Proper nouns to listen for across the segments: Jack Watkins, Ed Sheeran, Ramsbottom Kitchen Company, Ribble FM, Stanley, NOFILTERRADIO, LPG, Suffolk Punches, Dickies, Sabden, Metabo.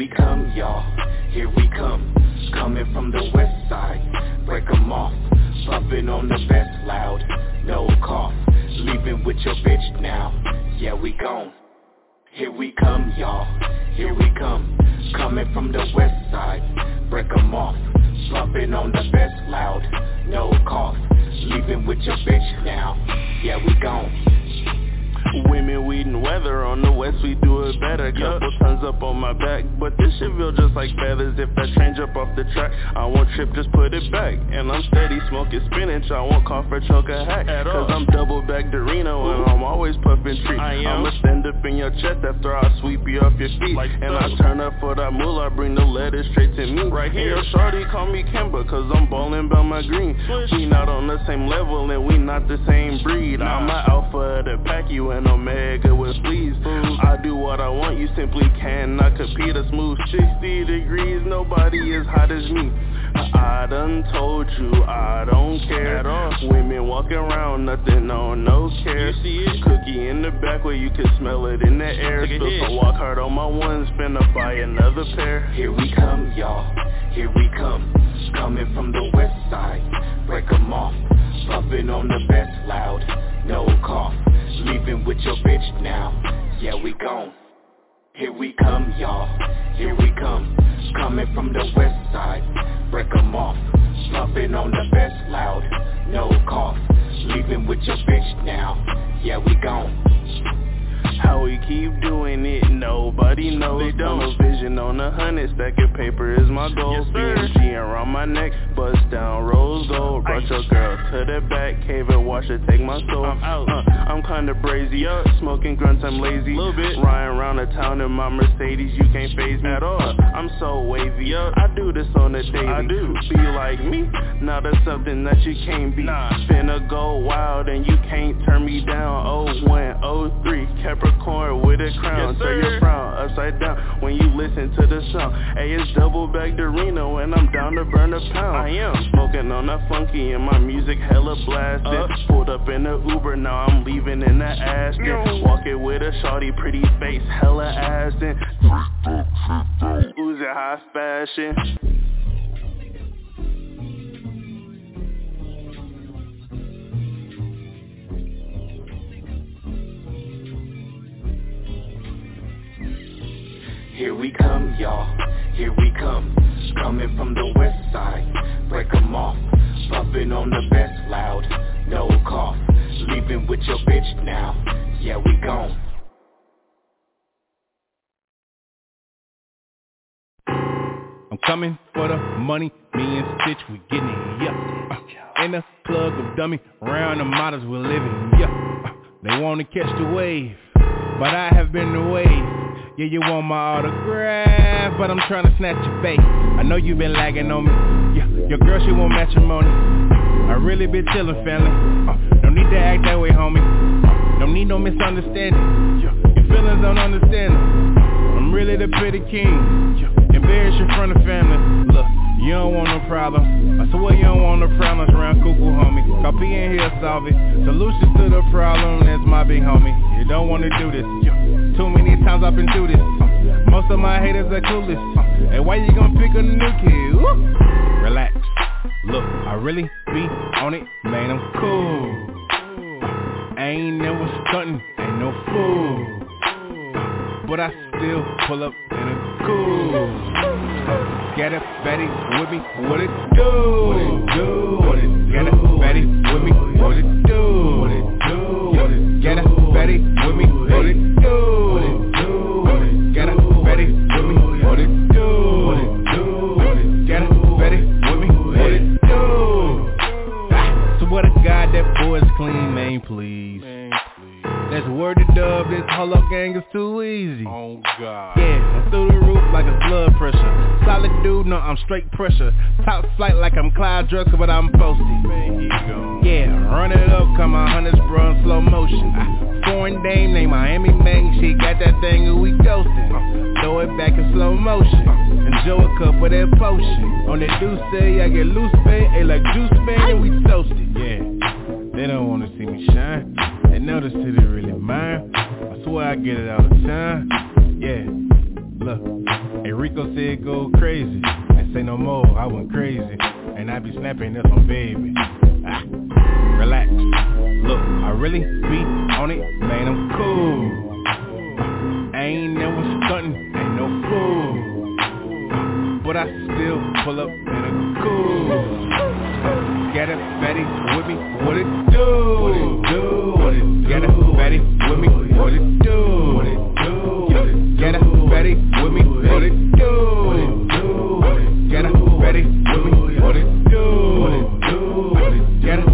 we come, y'all, here we come. Coming from the west side, break 'em off. Puffin' on the best loud, no cough. Leaving with your bitch now, yeah we gone. Here we come, y'all, here we come. Coming from the west side, break 'em off. Puffin' on the best loud, no cough. Leaving with your bitch now, yeah we gone. Women, weed, and weather, on the west we do it better. Couple tons up on my back, but this shit feel just like feathers. If I change up off the track, I won't trip, just put it back. And I'm steady smoking spinach, I won't cough or choke a hack. Cause I'm double back Dorino and I'm always puffin' treat. I'ma stand up in your chest after I sweep you off your feet like. And I turn up for that moolah, bring the lettuce straight to me. Right here, and your shorty call me Kimba, cause I'm ballin' by my green. We not on the same level and we not the same breed. I'm an alpha of the pack, you and Omega with fleas. I do what I want, you simply cannot compete. A smooth 60 degrees, nobody is hot as me. I done told you, I don't care at all. Women walking around, nothing on, no care. Cookie in the back where you can smell it in the air. Still so walk hard on my ones, finna buy another pair. Here we come, y'all, here we come. Coming from the west side, break 'em off. Puffin' on the best loud, no cough. Leaving with your bitch now, yeah we gone. Here we come, y'all, here we come. Coming from the west side, break 'em off. Puffin' on the best loud, no cough. Leaving with your bitch now, yeah we gone. How we keep doing it, nobody knows. They don't. Tunnel vision on 100 stack of paper is my goal. BMG around my neck, bust down rose gold. Brought your girl to the back cave and watch her take my soul. I'm out, I'm kinda brazy, smoking grunts, I'm lazy. Little bit. Riding around the town in my Mercedes, you can't faze me at all. I'm so wavy, I do this on the daily. I do. Be like me, now that's something that you can't be. Finna go wild and you can't turn me down. 01, 03, Capricorn with a crown, yes, turn your frown upside down when you listen to the sound. Hey, it's double back Dorino and I'm down to burn a pound. I am smoking on that funky and my music hella blasted. Pulled up in the Uber, now I'm leaving in the Aston. Walking with a shawty, pretty face, hella Aston. Ooze at high fashion. Here we come, y'all, here we come. Coming from the west side, break 'em off. Puffin' on the best loud, no cough. Leaving with your bitch now, yeah we gone. I'm coming for the money, me and Stitch, we getting it, in the plug of dummy, round the models we're living, they wanna catch the wave, but I have been the wave. Yeah, you want my autograph, but I'm trying to snatch your face. I know you been lagging on me. Yeah, your girl, she want matrimony. I really been chillin', family. Don't need to act that way, homie. Don't need no misunderstanding. Your feelings don't understand them. I'm really the pretty king. Embarrass you in front of family. Look, you don't want no problem. I swear you don't want no problems around Cuckoo, homie. Copy in here, solve it. Solutions to the problem, that's my big homie. You don't want to do this. Too many times I've been through this. Most of my haters are clueless. And why you gonna pick a new kid? Woo! Relax. Look, I really be on it, man, I'm cool. I ain't never stuntin', ain't no fool. But I still pull up in a cool. Get it, Betty, with me, what it do? What it do? What it do? Get it, Betty, with me, what it do? What it do? What it do? Get it, Betty, with me, what it do? What it do? Get it, Betty, with me, what it do? What it do? Get it, Betty, with me, what it do? Swear to God, that boy's clean, man, please. That's word to dub, this hollow gang is too easy. Oh God. Yeah, I'm through the roof like it's blood pressure. Solid dude, no, I'm straight pressure. Top flight like I'm Clyde Drexler, but I'm posted. Yeah, run it up, come on, hundreds, bro, in slow motion. Foreign dame named Miami Mang, she got that thing and we ghostin'. Throw it back in slow motion. Enjoy a cup of that potion. On that deuce, I get loose, babe, ain't like juice, babe, and we toasted. Yeah, they don't wanna see me shine. They know the city really mine. I swear I get it all the time. Yeah. look, Enrico said go crazy. I say no more, I went crazy. And I be snapping at my baby. Ah, relax. Look, I really be on it, man, I'm cool. I ain't never stuntin', ain't no fool. But I still pull up in a cool. Get a fatty with me, what it do? What it do? Get a fatty with me, what it do? What it do? Get a fatty with me, what it do? Get a fatty with me, what it do? What it do? Get a fatty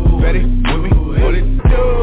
with me, what it do?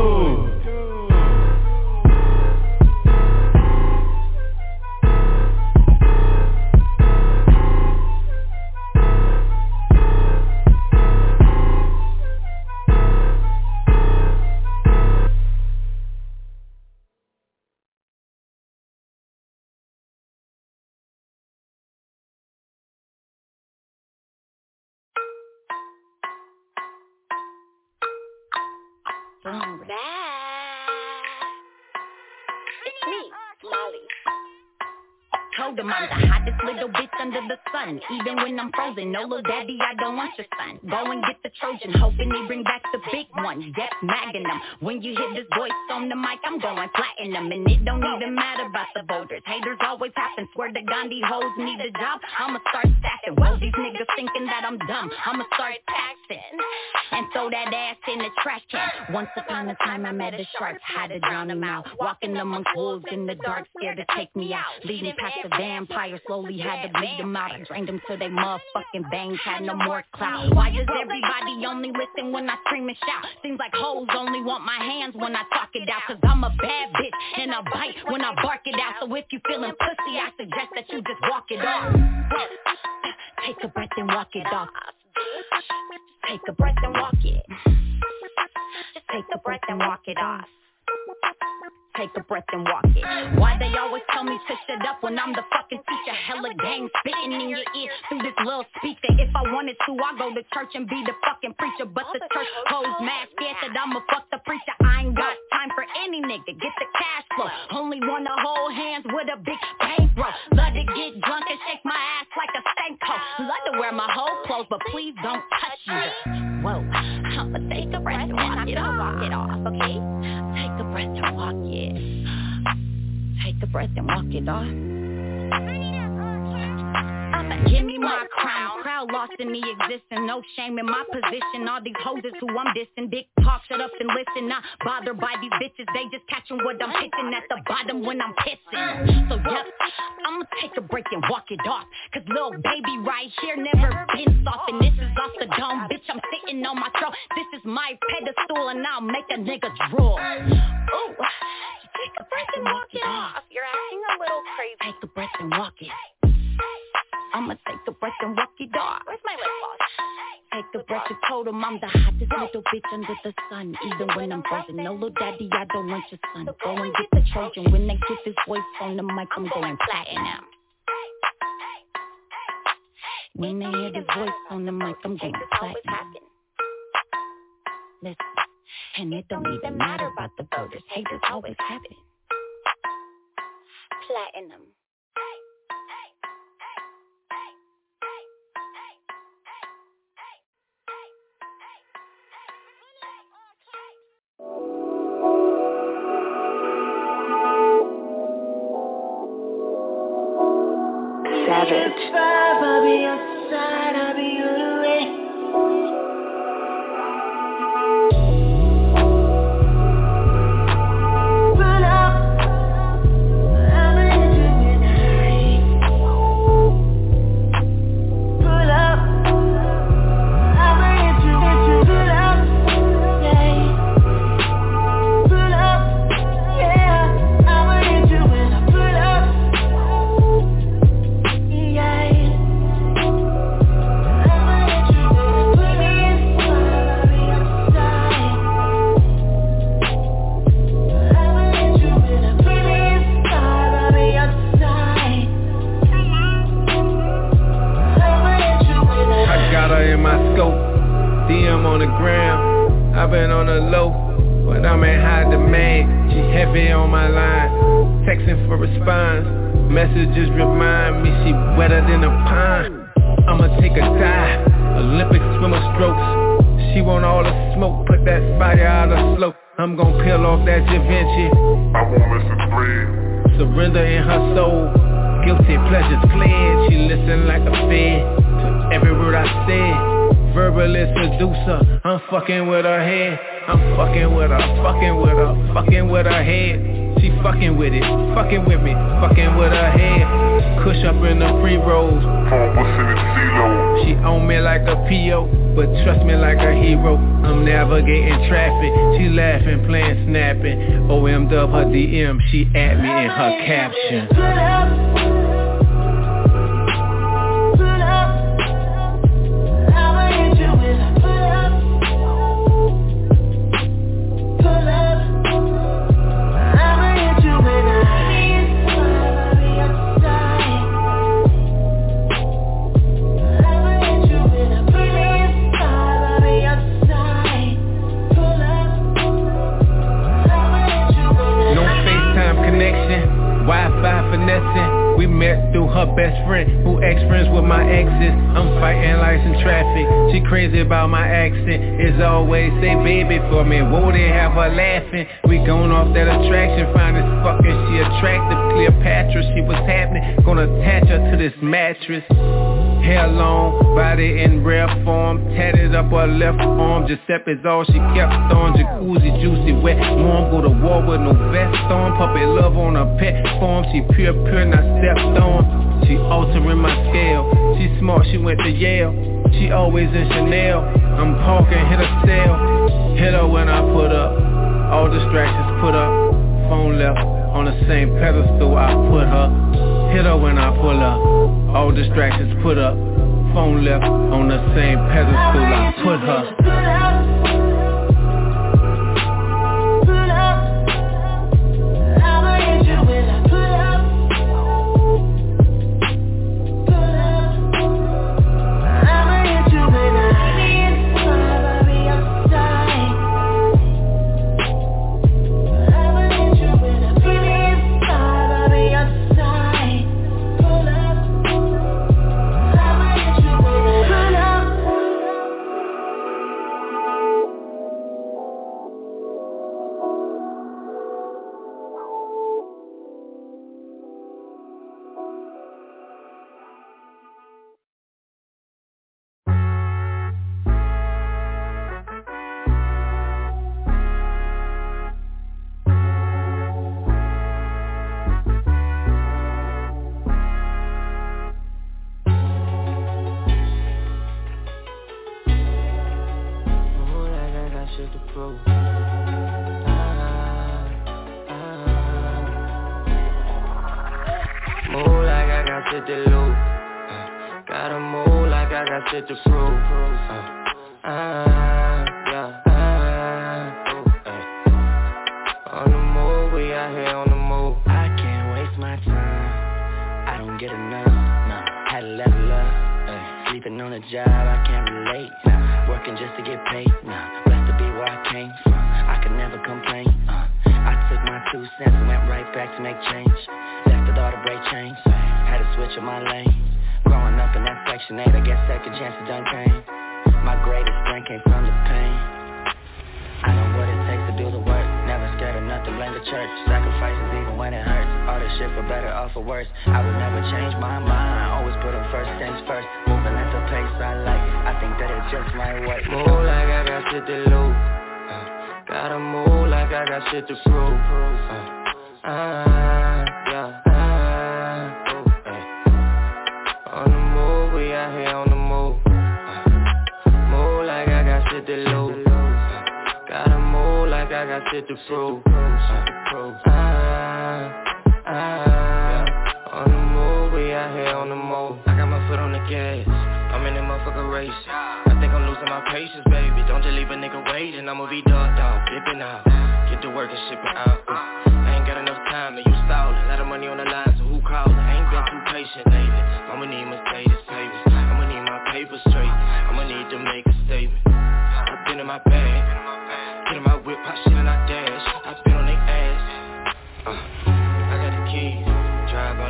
Told 'em I'm the hottest little bitch under the sun. Even when I'm frozen, no little daddy, I don't want your son. Go and get the Trojan, hoping he bring back the big one. Yep, Magnum. When you hear this voice on the mic, I'm going platinum. And it don't even matter about the voters. Haters always happen. Swear to Gandhi, hoes need a job. I'ma start stacking. Well, these niggas thinking that I'm dumb. I'ma start taxing and throw that ass in the trash can. Once upon a time, I met a shark, had to drown him out. Walking amongst wolves in the dark, scared to take me out. Leading past the vampire, slowly had to bleed them out. I drained them till they motherfucking bangs had no more clout. Why does everybody only listen when I scream and shout? Seems like hoes only want my hands when I talk it out. Cause I'm a bad bitch and I bite when I bark it out. So if you feeling pussy, I suggest that you just walk it off. Take a breath and walk it off. Take a breath and walk it. Just take a breath and walk it off. Take a breath and walk it. Why they always tell me to shut up when I'm the fucking teacher? Hella gang spitting in your ear through this little speaker. If I wanted to, I'd go to church and be the fucking preacher. But the church hoes mad scared that I'ma fuck the preacher. I ain't got time for any nigga. Get the cash flow. Only wanna hold hands with a big bankroll. Love to get drunk and shake my ass like a stank hoe. Love to wear my whole clothes, but please don't touch me. Whoa, I'ma take a breath and walk it off, okay? Take a breath and walk it. Take a breath and walk it off. Give me my crown. Crowd lost in the existence. No shame in my position. All these hoes who I'm dissing. Dick talk, shut up and listen. Not bothered by these bitches. They just catching what I'm pitching at the bottom when I'm pissing. So yep, I'ma take a break and walk it off. Cause little baby right here never been soft. And this is off the dome. Bitch, I'm sitting on my throne. This is my pedestal and I'll make a nigga drool. Ooh. Take a breath and walk it off. You're acting a little crazy. Take a breath and walk it. I'ma take a breath and walk it off. Where's my lip gloss? Take a breath and told him I'm the hottest little bitch under the sun. Even when I'm frozen, no little daddy, I don't want your son. Go and get the Trojan. When they get this voice on the mic, I'm going platinum. When they hear this voice on the mic, I'm going platinum. Listen. And it don't even matter about the voters. Haters always have it. Platinum. Savage. If I'll be outside, I'll be away. Response Messages remind me she wetter than a pine. I'ma take a dive, Olympic swimmer strokes. She want all the smoke, put that body out of slow. I'm gon' peel off that Givenchy, I won't listen to plead. Surrender in her soul, guilty pleasures cleared. She listen like a fan to every word I said. Verbally seduce her, I'm fucking with her head. I'm fucking with her, fucking with her head. She fucking with it, fucking with me, fucking with her head. Cush up in the free rolls, she own me like a P.O. but trust me like a hero. I'm navigating traffic. She laughing, playing, snapping. OM dub her DM. She at me in her caption. Wi-Fi finessing, we met through her best friend, who ex-friends with my exes. I'm fighting lights and traffic, she crazy about my accent. As always, say baby for me, whoa, they have her laughing. We going off that attraction, find this fucking she attractive. Cleopatra, she was happening, gonna attach her to this mattress. Hair long, body in rare form, tatted up her left arm. Giuseppe's all she kept on. Jacuzzi, juicy, wet, warm. Go to war with no vest on. Puppy love on her pet form. She pure, not stepped on. She altering my scale. She smart, she went to Yale. She always in Chanel. I'm parking, hit her sale. Hit her when I put up. All distractions put up. Phone left on the same pedestal I put her. Hit her when I pull up, all distractions put up, phone left on the same pedestal I put her. I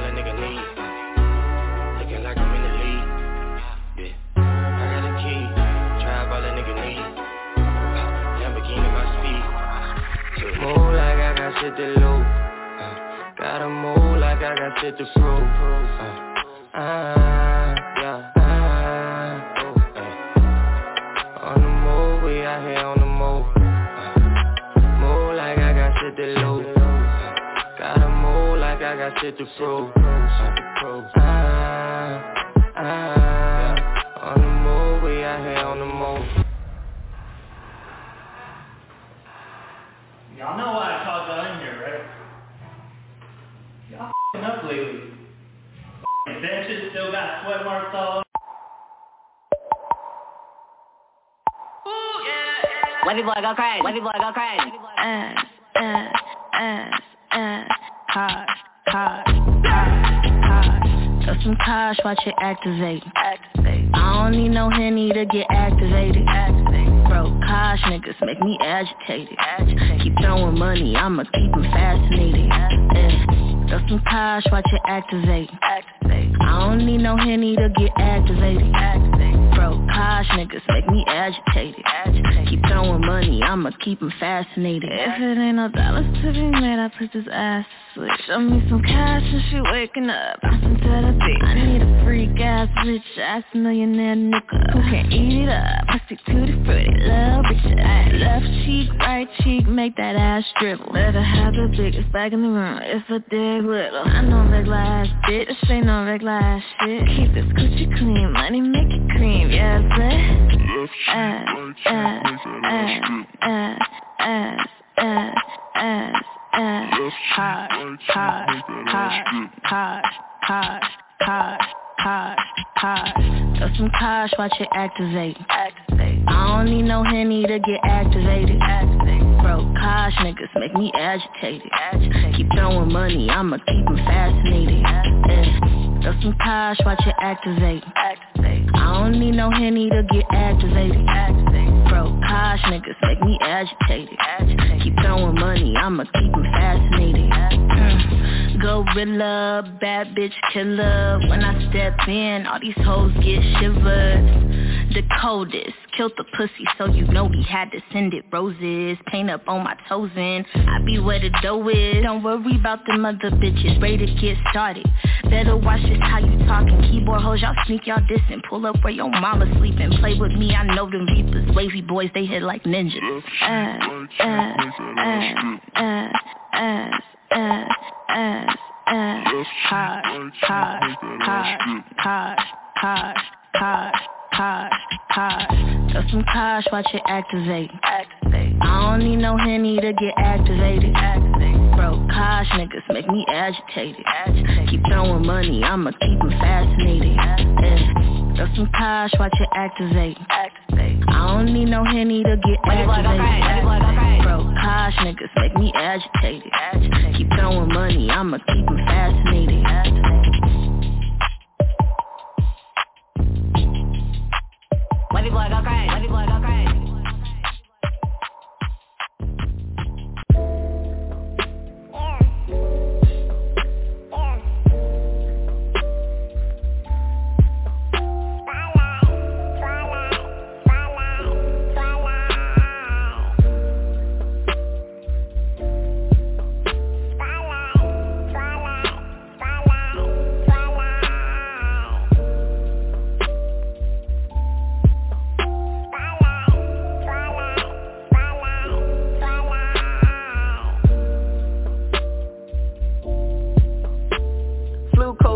all a nigga need. Looking like I'm in the lead. Yeah, I got a key. Drive all a nigga need. Lamborghini my speed. Move like I got shit to lose. Gotta move like I got shit to prove. On the move, we out here on the move. Move like I got shit to lose. Gotta move like I got shit to prove. On the move, we out here on the move. Y'all know why I called y'all in here, right? Y'all f***ing up lately. F***ing benches still got sweat marks all over. Ooh, yeah. Let me boy go crazy. Let me boy go crazy. Hard. Just some cash, watch it activate. I don't need no henny to get activated. Broke cash niggas make me agitated. Keep throwing money, I'ma keep them fascinated. Just some cash, watch it activate. I don't need no henny to get activated. Broke cash niggas make me agitated. Keep throwing money, I'ma keep them fascinated. If it ain't no dollars to be made, I put this ass to sleep. Show me some cash and she waking up. I some therapy. I need a freak ass, rich ass millionaire nigga who can eat it up. Pussy tutti fruity, little bitch ass. Left cheek, right cheek, make that ass dribble. Let her have the biggest bag in the room. If a dig little, I know regular ass bitch. This ain't no regular ass shit. Keep this coochie clean, money make it cream. Yeah, but hard. Throw some cash, watch it activate. I don't need no henny to get activated. Broke cash niggas make me agitated. Keep throwing money, I'ma keep them fascinated. Throw some cash, watch it activate. I don't need no henny to get activated. Broke cash niggas make me agitated. Keep throwing money, I'ma keep them fascinated. Gorilla, bad bitch killer. When I step in, all these hoes get shivers. The coldest, killed the pussy so you know we had to send it roses. Paint up on my toes in, I be where the dough is. Don't worry about them other bitches, ready to get started. Better watch this how you talking. Keyboard hoes, y'all sneak, y'all dissing. Pull up where your mama sleeping. Play with me, I know them reapers. Wavy boys, they hit like ninjas. Hard. Throw some cash, watch it activate. I don't need no henny to get activated. Broke cash niggas make me agitated. Keep throwing money, I'ma keep them fascinated. Throw some cash, watch it activate. I don't need no henny to get activated. Broke cash niggas make me agitated. Keep throwing money, I'ma keep them fascinated. Let me blow, go crazy. Let me blow, go crazy.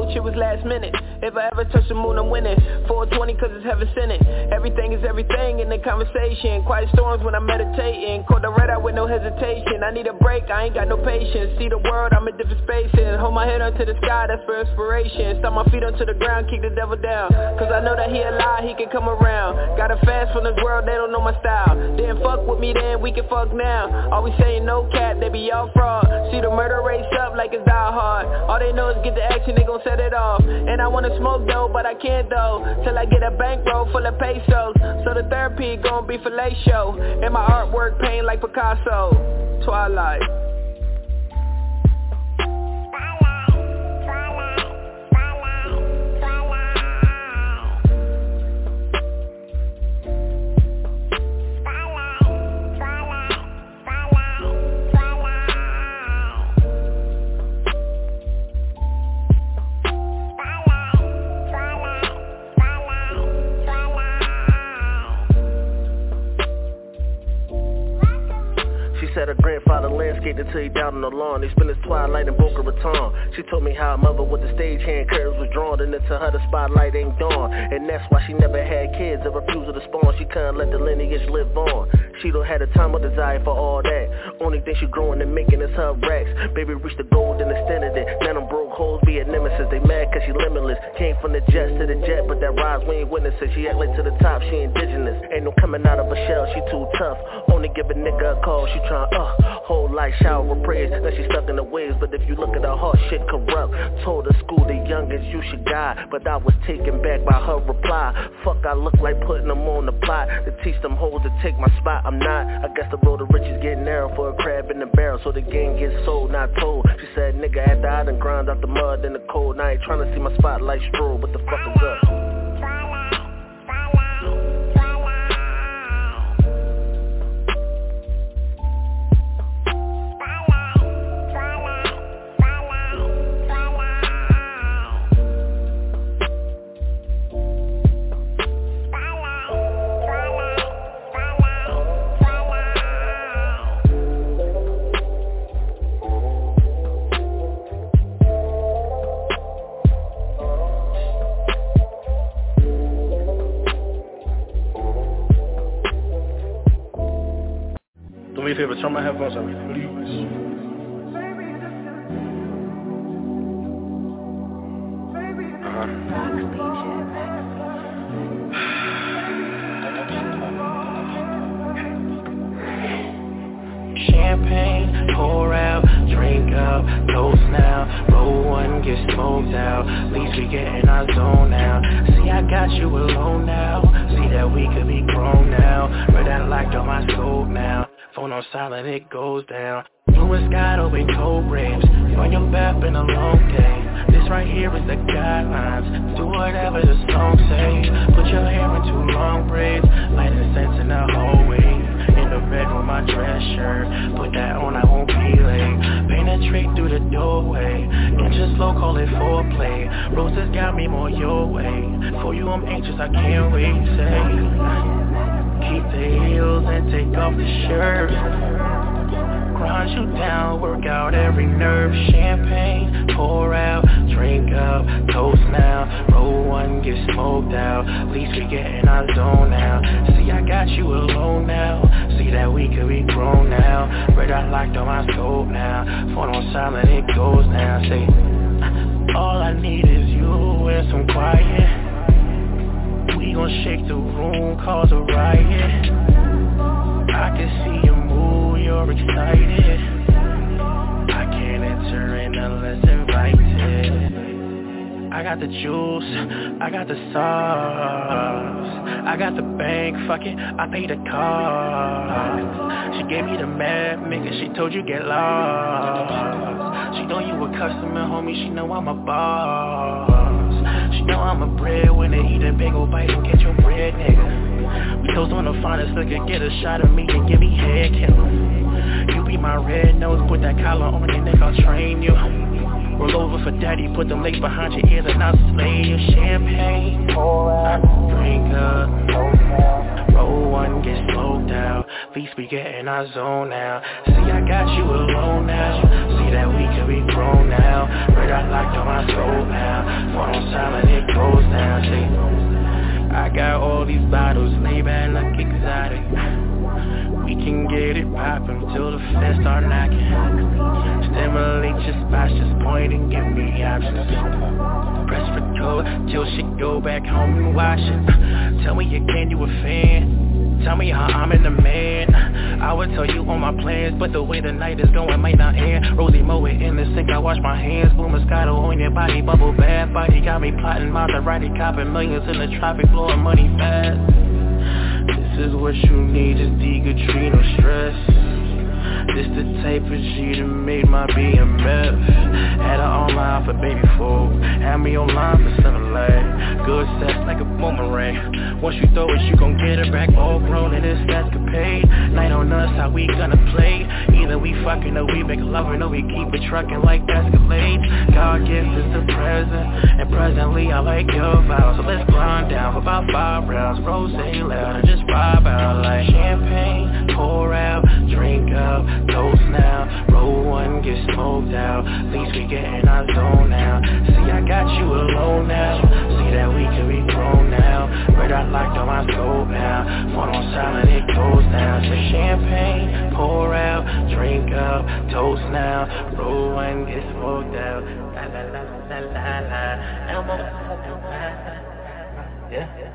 It was last minute. If I ever touch the moon, I'm winning. 420 cause it's heaven sent it. Everything is everything in the conversation. Quiet storms when I'm meditating. Caught the red eye with no hesitation. I need a break, I ain't got no patience. See the world, I'm in different spaces. Hold my head onto the sky, that's for inspiration. Stop my feet onto the ground, kick the devil down. Cause I know that he a lie, he can come around. Gotta fast from this world, they don't know my style. Didn't fuck with me then, we can fuck now. Always saying no cap, they be all fraud. See the murder rates up like it's Die Hard. All they know is get the action, they gon' set it off. And I wanna smoke though, but I can't though, till I get a bankroll full of pesos. So the therapy gon' be fellatio, and my artwork paint like Picasso. Twilight. at her grandfather landscaped until he down on the lawn. They spent his twilight in Boca Raton. She told me how her mother with the stagehand curves was drawn, and into her the spotlight ain't dawn. And that's why she never had kids, a refusal to spawn. She couldn't let the lineage live on. She don't have the time or desire for all that. Only thing she growing and making is her racks. Baby reached the gold and extended it. Now them broke hoes be a nemesis. They mad cause she limitless. Came from the jets to the jet, but that rise we ain't witnesses. She act like to the top, she indigenous. Ain't no coming out of a shell, she too tough. Only give a nigga a call, she tryna whole life shower of prayers. Now she stuck in the waves, but if you look at her heart, shit corrupt. Told her school the youngest you should die, but I was taken back by her reply. Fuck, I look like putting them on the plot to teach them hoes to take my spot. I'm not, I guess the road to riches getting narrow for a crab in the barrel, so the game gets sold, not told. She said, nigga, after I done grind out the mud and the cold, I ain't tryna see my spotlight stroll. What the fuck is up? Do me a favor, turn my headphones on. What do you wish? Champagne, pour out, drink up, toast now. Roll one, get smoked out. Least we get in our zone now. See, I got you alone now. See that we could be grown now. Red that locked on my soul now. Phone on silent, it goes down. Blue sky open, cold raves. Find your bath in a long day. This right here is the guidelines. Do whatever the song says. Put your hair into long braids. Light incense in the hallway. In the red with my dress shirt. Put that on, I won't be late. Penetrate through the doorway. Can't just slow, call it foreplay. Roses got me more your way. For you I'm anxious, I can't wait. Say keep the heels and take off the shirt. Grind you down, work out every nerve. Champagne, pour out, drink up, toast now. Roll one, get smoked out. Least we get in our zone now. See, I got you alone now. See that we could be grown now. Red eye locked on my soul now. Phone on silent, it goes now. Say, all I need is you and some quiet. We gon' shake the room, cause a riot. I can see you move, you're excited. I can't enter in unless invited. I got the juice, I got the sauce. I got the bank, fuck it, I paid the cost. She gave me the mad nigga, she told you get lost. She know you a customer, homie, she know I'm a boss. She know I'm a breadwinner, eat a big ol' bite and get your bread, nigga. We toast on the finest liquor, get a shot of me and give me head killer. You be my red nose, put that collar on your neck, I'll train you. Roll over for daddy, put them legs behind your ears and I'll slay you. Champagne, drink up, roll one, get slowed down. Least we get in our zone now. See, I got you alone now. See that we could be grown now. Red I locked on my soul now. Phone silent, it goes down. See, I got all these bottles, lay back, look exotic. We can get it poppin' till the feds start knocking. Stimulate your spots, just point and give me options. Press for code till she go back home and watch it. Tell me again you a fan. Tell me how I'm in the man. I would tell you all my plans, but the way the night is going might not end. Rosie Moe in the sink, I wash my hands. Blue Moscato on your body, bubble bath. Body got me plotting, Maserati copping millions in the traffic, blowing money fast. This is what you need, is D'Gatrino stress. This the type of G that made my BMF. Had her online for baby food. Had me online for 7 legs. Good sex like a boomerang. Once you throw it, you gon' get it back. All grown in this escapade. Night on us, how we gonna play? Either we fucking or we make love, or no, we keep it truckin' like Escalade. God gives us a present, and presently I like your vows. So let's grind down for about 5 rounds. Rosé loud and just vibe out like champagne, pour out, drink up. zone down. Least we get in our zone now. See, I got you alone now. See that we can be grown now. Red dot locked on my soul now. Phone on silent, it goes down. So champagne, pour out, drink up, toast now. Roll one, get smoked out. La la la la la la. Yeah.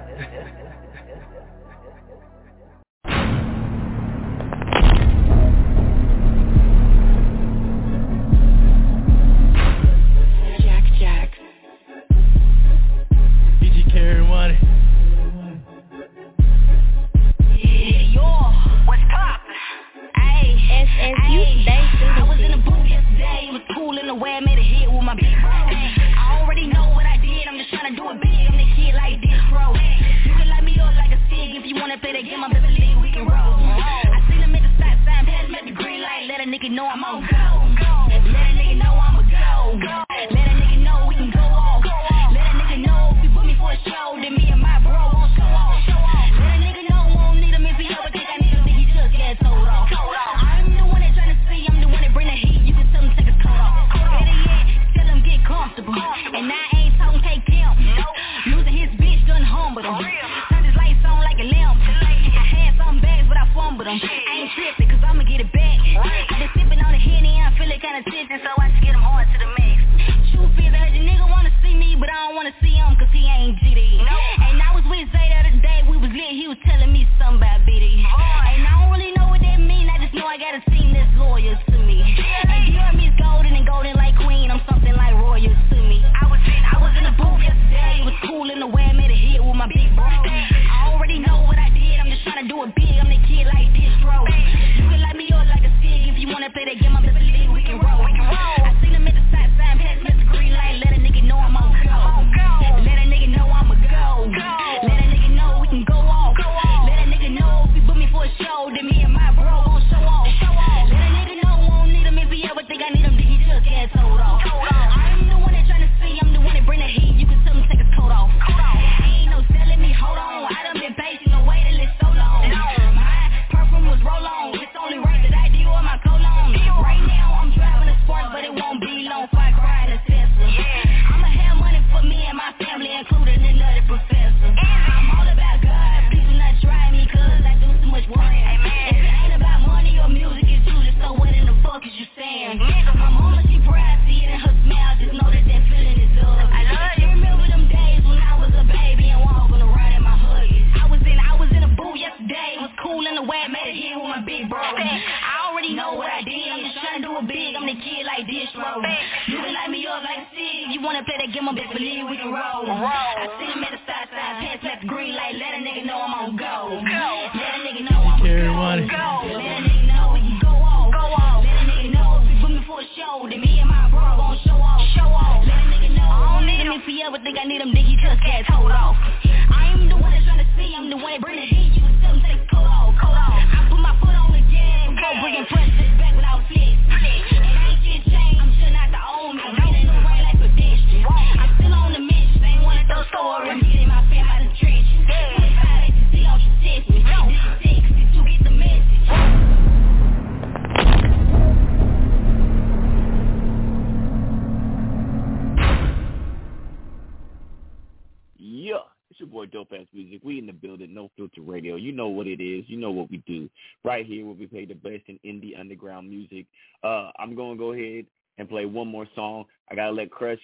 Here where we play the best in indie underground music. I'm going to go ahead and play one more song. I got to let Crush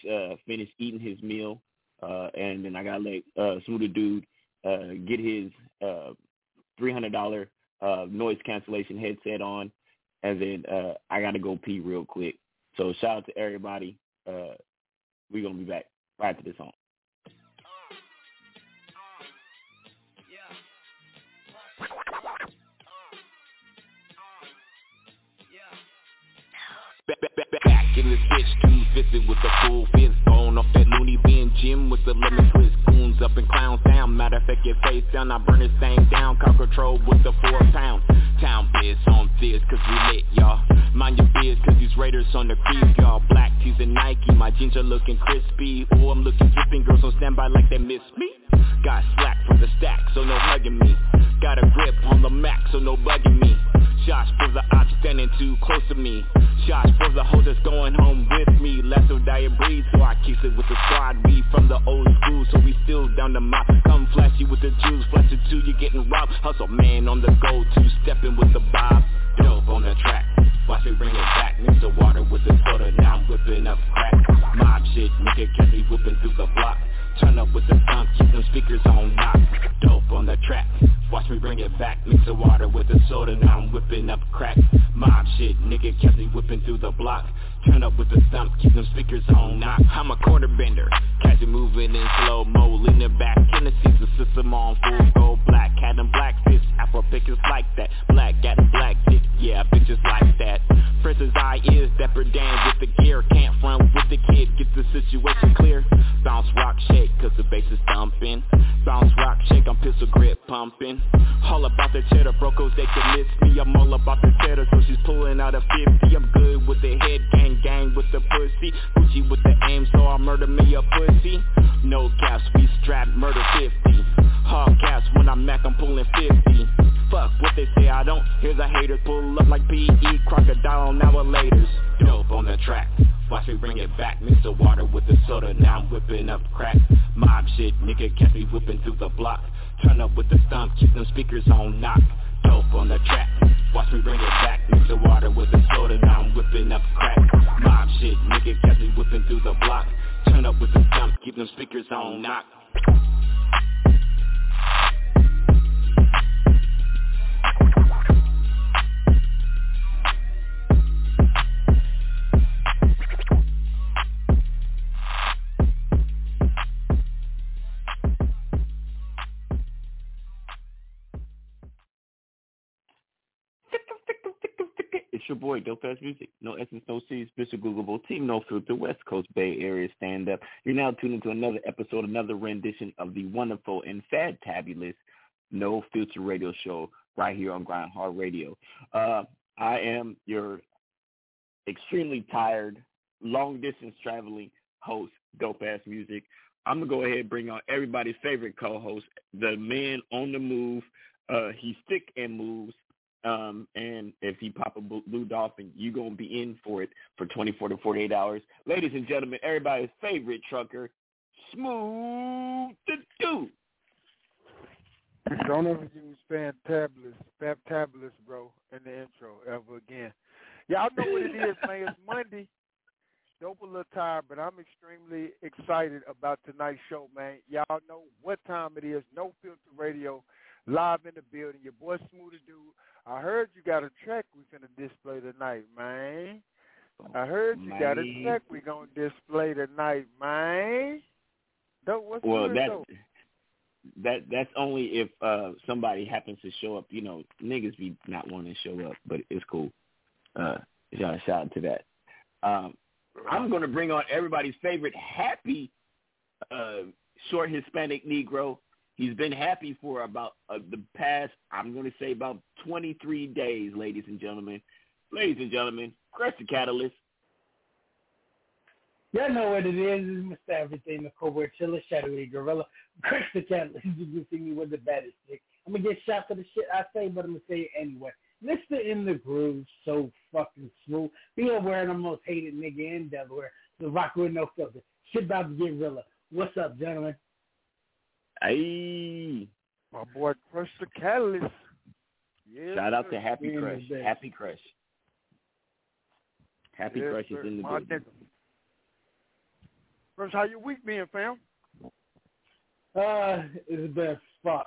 finish eating his meal, and then I got to let Smoothie Dude get his $300 noise cancellation headset on, and then I got to go pee real quick. So shout out to everybody. We're going to be back right after this song. Back in this bitch, dudes visit with a full fist bone. Off that loony bin gym with the lemon twist. Goons up and clowns down. Matter of fact, your face down, I burn this thing down. Car control with the 4 pound. Town biz on this, cause we lit, y'all. Mind your biz, cause these raiders on the crease, y'all. Black tees and Nike, my jeans are looking crispy. Oh, I'm looking dripping, girls on standby like they miss me. Got slack from the stack, so no hugging me. Got a grip on the Mac, so no bugging me. Josh was the op standing too close to me. Josh was the hoe that's going home with me. Less of diet breed, so I keep it with the squad. We from the old school, so we still down the mop. Come flashy with the Jews, flash it too, you're getting robbed. Hustle man on the go, two-stepping with the bob. Dope on the track, watch me bring it back. Mix the water with the soda, now I'm whipping up crack. Mob shit, nigga catch me whipping through the block. Turn up with the thump, keep them speakers on lock. Dope on the track, watch me bring it back. Mix the water with the soda, now I'm whipping up crack. Mob shit, nigga catch me whipping through the block. Turn up with the thump, keep them speakers on lock. I'm a quarter bender, catch it moving in slow-mo. Leaning back in the seats, the system on full go black. Had them black fists, Afro pickers like that. Black got them black dick, yeah, bitches like that. Princess I is that per damn with the gear. Can't front with the kid, get the situation clear. Bounce, rock, shake, cause the bass is thumping. Bounce, rock, shake, I'm pistol grip pumping. All about the cheddar, brocos, they can miss me. I'm all about the cheddar, so she's pulling out a 50. I'm good with the head, gang, gang with the pussy. Gucci with the aim, so I murder me a pussy. No caps, we strapped, murder 50. Hard caps, when I'm Mac, I'm pulling 50. Fuck what they say, I don't hear the haters. Pull up like P.E. Crocodile on our laters. Dope on the track, watch me bring it back. Mix the water with the soda, now I'm whipping up crack. Mob shit, nigga catch me whipping through the block. Turn up with the thump, keep them speakers on knock. Dope on the track, watch me bring it back. Mix the water with the soda, now I'm whipping up crack. Mob shit, nigga catch me whipping through the block. Turn up with the thump, keep them speakers on knock. Your boy, Dope Ass Music, no essence, no seeds, Mr. Googleable, Team No Filter, West Coast Bay Area Stand Up. You're now tuned into another episode, another rendition of the wonderful and fabulous No Filter Radio Show right here on Grind Hard Radio. I am your extremely tired, long distance traveling host, Dope Ass Music. I'm gonna go ahead and bring on everybody's favorite co-host, the man on the move. He's thick and moves. And if he pop a blue dolphin, you're going to be in for it for 24 to 48 hours. Ladies and gentlemen, everybody's favorite trucker, Smooth the Dude. Don't ever use fantabulous, bro, in the intro ever again. Y'all know what it is, man. It's Monday. Dope a little tired, but I'm extremely excited about tonight's show, man. Y'all know what time it is. No Filter Radio, live in the building. Your boy, Smooth the Dude. I heard you got a track we finna display tonight, man. We gonna display tonight, man. That's only if somebody happens to show up. You know, niggas be not wanting to show up, but it's cool. Shout out to that. I'm gonna bring on everybody's favorite happy short Hispanic Negro. He's been happy for about the past, I'm going to say, about 23 days, ladies and gentlemen. Chris the Catalyst. Y'all know what it is. It's Mr. Everything, the Cobra Chiller, Shadowy Gorilla. Chris the Catalyst. You can see me with the baddest dick. I'm going to get shot for the shit I say, but I'm going to say it anyway. Mr. In the Groove, so fucking smooth. Be aware of the most hated nigga in Delaware. The rocker with no filter. Shit about to get realer. What's up, gentlemen? Hey, my boy, Crush the Catalyst. Yes, shout out to Happy Crush. Happy Crush is in the building. Crush, how your week been, fam? It's been fucked.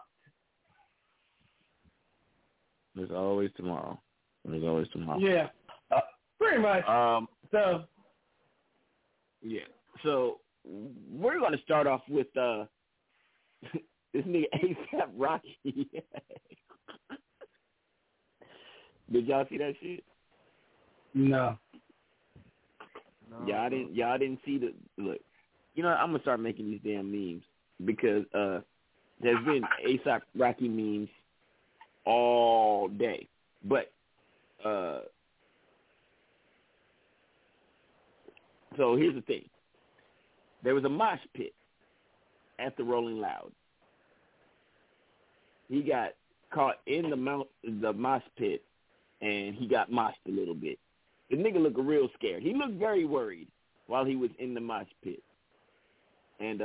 There's always tomorrow. Yeah, pretty much. So we're going to start off with this nigga ASAP Rocky. Did y'all see that shit? No. Y'all didn't see the look. You know, I'm gonna start making these damn memes because there's been ASAP Rocky memes all day. But so here's the thing. There was a mosh pit at the Rolling Loud. He got caught in the mosh pit and he got moshed a little bit. The nigga looked real scared. He looked very worried while he was in the mosh pit. And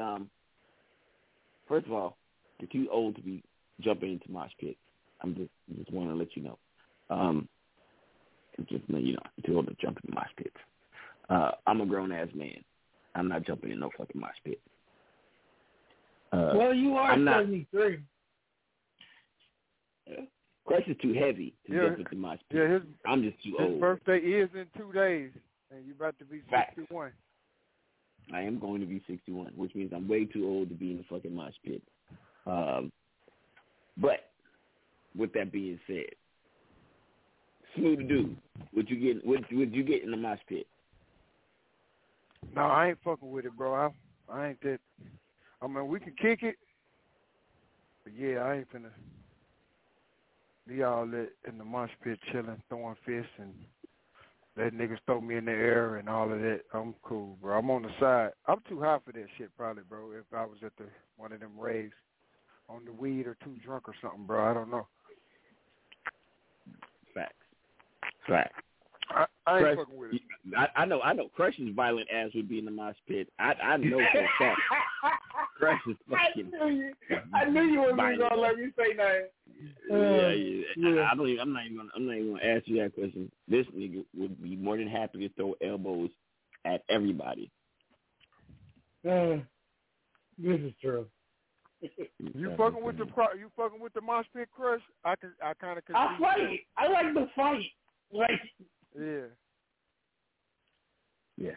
first of all, you're too old to be jumping into mosh pits. I'm just want to let you know. Just you know, you're too old to jump into mosh pits. I'm a grown ass man. I'm not jumping in no fucking mosh pit. Well, you are 73. Yeah. Christ is too heavy to jump into mosh pit. Yeah, I'm just too old. His birthday is in 2 days, and you're about to be 61. I am going to be 61, which means I'm way too old to be in the fucking mosh pit. But with that being said, Smooth Dude, would you get in the mosh pit? No, I ain't fucking with it, bro. I ain't that. I mean, we can kick it, but yeah, I ain't finna be all that in the mosh pit chilling, throwing fists and let niggas throw me in the air and all of that. I'm cool, bro. I'm on the side. I'm too high for that shit probably, bro, if I was at the one of them raves on the weed or too drunk or something, bro. I don't know. Facts. I ain't fucking with it. I know. Crush's violent ass would be in the mosh pit. I know for a fact. Crush is fucking. I knew you wasn't gonna let me say nothing. Yeah. I'm not even gonna ask you that question. This nigga would be more than happy to throw elbows at everybody. This is true. You fucking with the mosh pit, Crush? I kind of. I fight. That. I like the fight. Like. Yeah.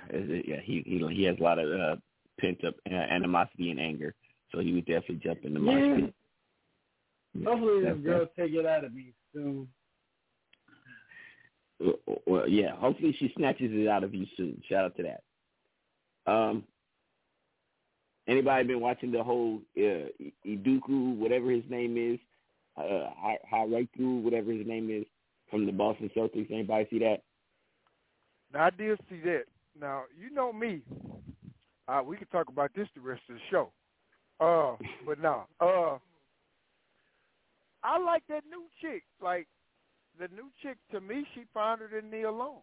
He has a lot of pent up animosity and anger, so he would definitely jump in the mosh pit. Yeah, hopefully this girl take it out of me soon. Well, yeah. Hopefully she snatches it out of you soon. Shout out to that. Anybody been watching the whole Iduku, whatever his name is, Haireku, whatever his name is, from the Boston Celtics? Anybody see that? Now, I did see that. Now, you know me. We can talk about this the rest of the show. But no. I like that new chick. Like, the new chick, to me, she finer than Nia Long.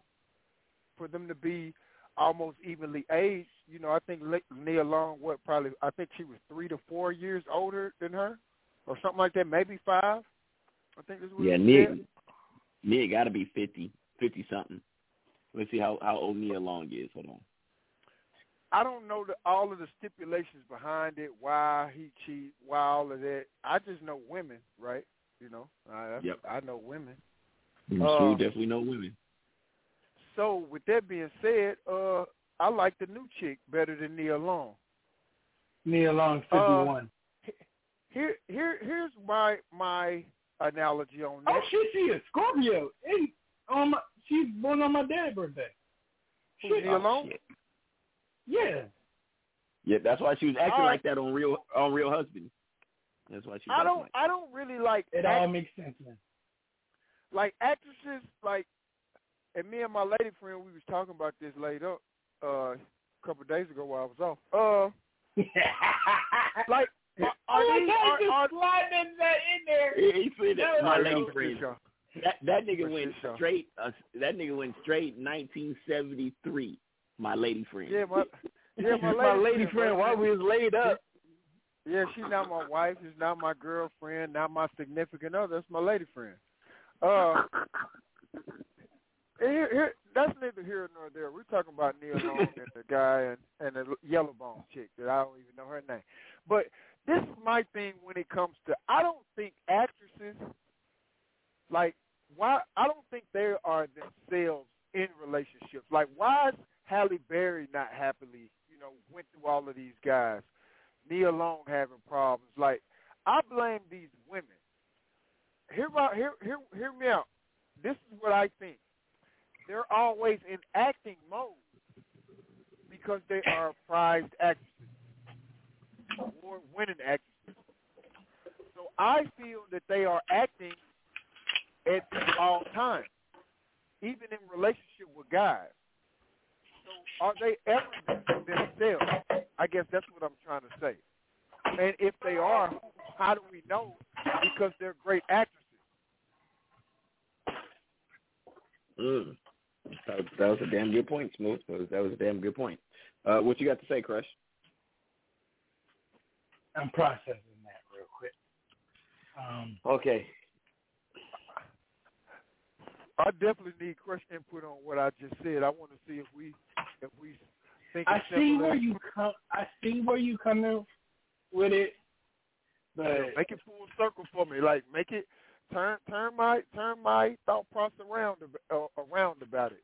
For them to be almost evenly aged, you know, I think Nia Long, I think she was 3 to 4 years older than her or something like that, maybe 5. I think that's what Nia got to be 50-something. Let's see how old Nia Long is. Hold on. I don't know all of the stipulations behind it, why he cheat, why all of that. I just know women, right? You know, I know women. You definitely know women. So, with that being said, I like the new chick better than Nia Long. Nia Long, 51. Here's my analogy on that. Oh, she is Scorpio. She's born on my dad's birthday. Nia Long? Shit. Yeah. Yeah, that's why she was acting like that on Real Husband. That's why she was like that. I don't really like it. All makes sense, man. Like, actresses, like, and me and my lady friend, we was talking about this later a couple of days ago while I was off. Like, are sliding that in there. Yeah, he said that. My lady friend. That nigga went straight 1973. My lady friend. My lady friend. While we was laid up. Yeah, she's not my wife. She's not my girlfriend. Not my significant other. That's my lady friend. That's neither here nor there. We're talking about Nia Long and the guy and the yellow bone chick that I don't even know her name. But this is my thing when it comes to, I don't think actresses, like, why? I don't think they are themselves in relationships. Like, why is Halle Berry not happily, you know, went through all of these guys? Nia Long having problems. Like, I blame these women. Hear me out. This is what I think. They're always in acting mode because they are prized actresses, award-winning actresses. So I feel that they are acting at all times, even in relationship with guys. So are they ever themselves? I guess that's what I'm trying to say. And if they are, how do we know? Because they're great actresses. That was a damn good point, Smooth. That was a damn good point. What you got to say, Crush? I'm processing that real quick. Okay. I definitely need Crush input on what I just said. I want to see if we think. I see where you coming with it, but make it full circle for me. Like make it turn my thought process around about it.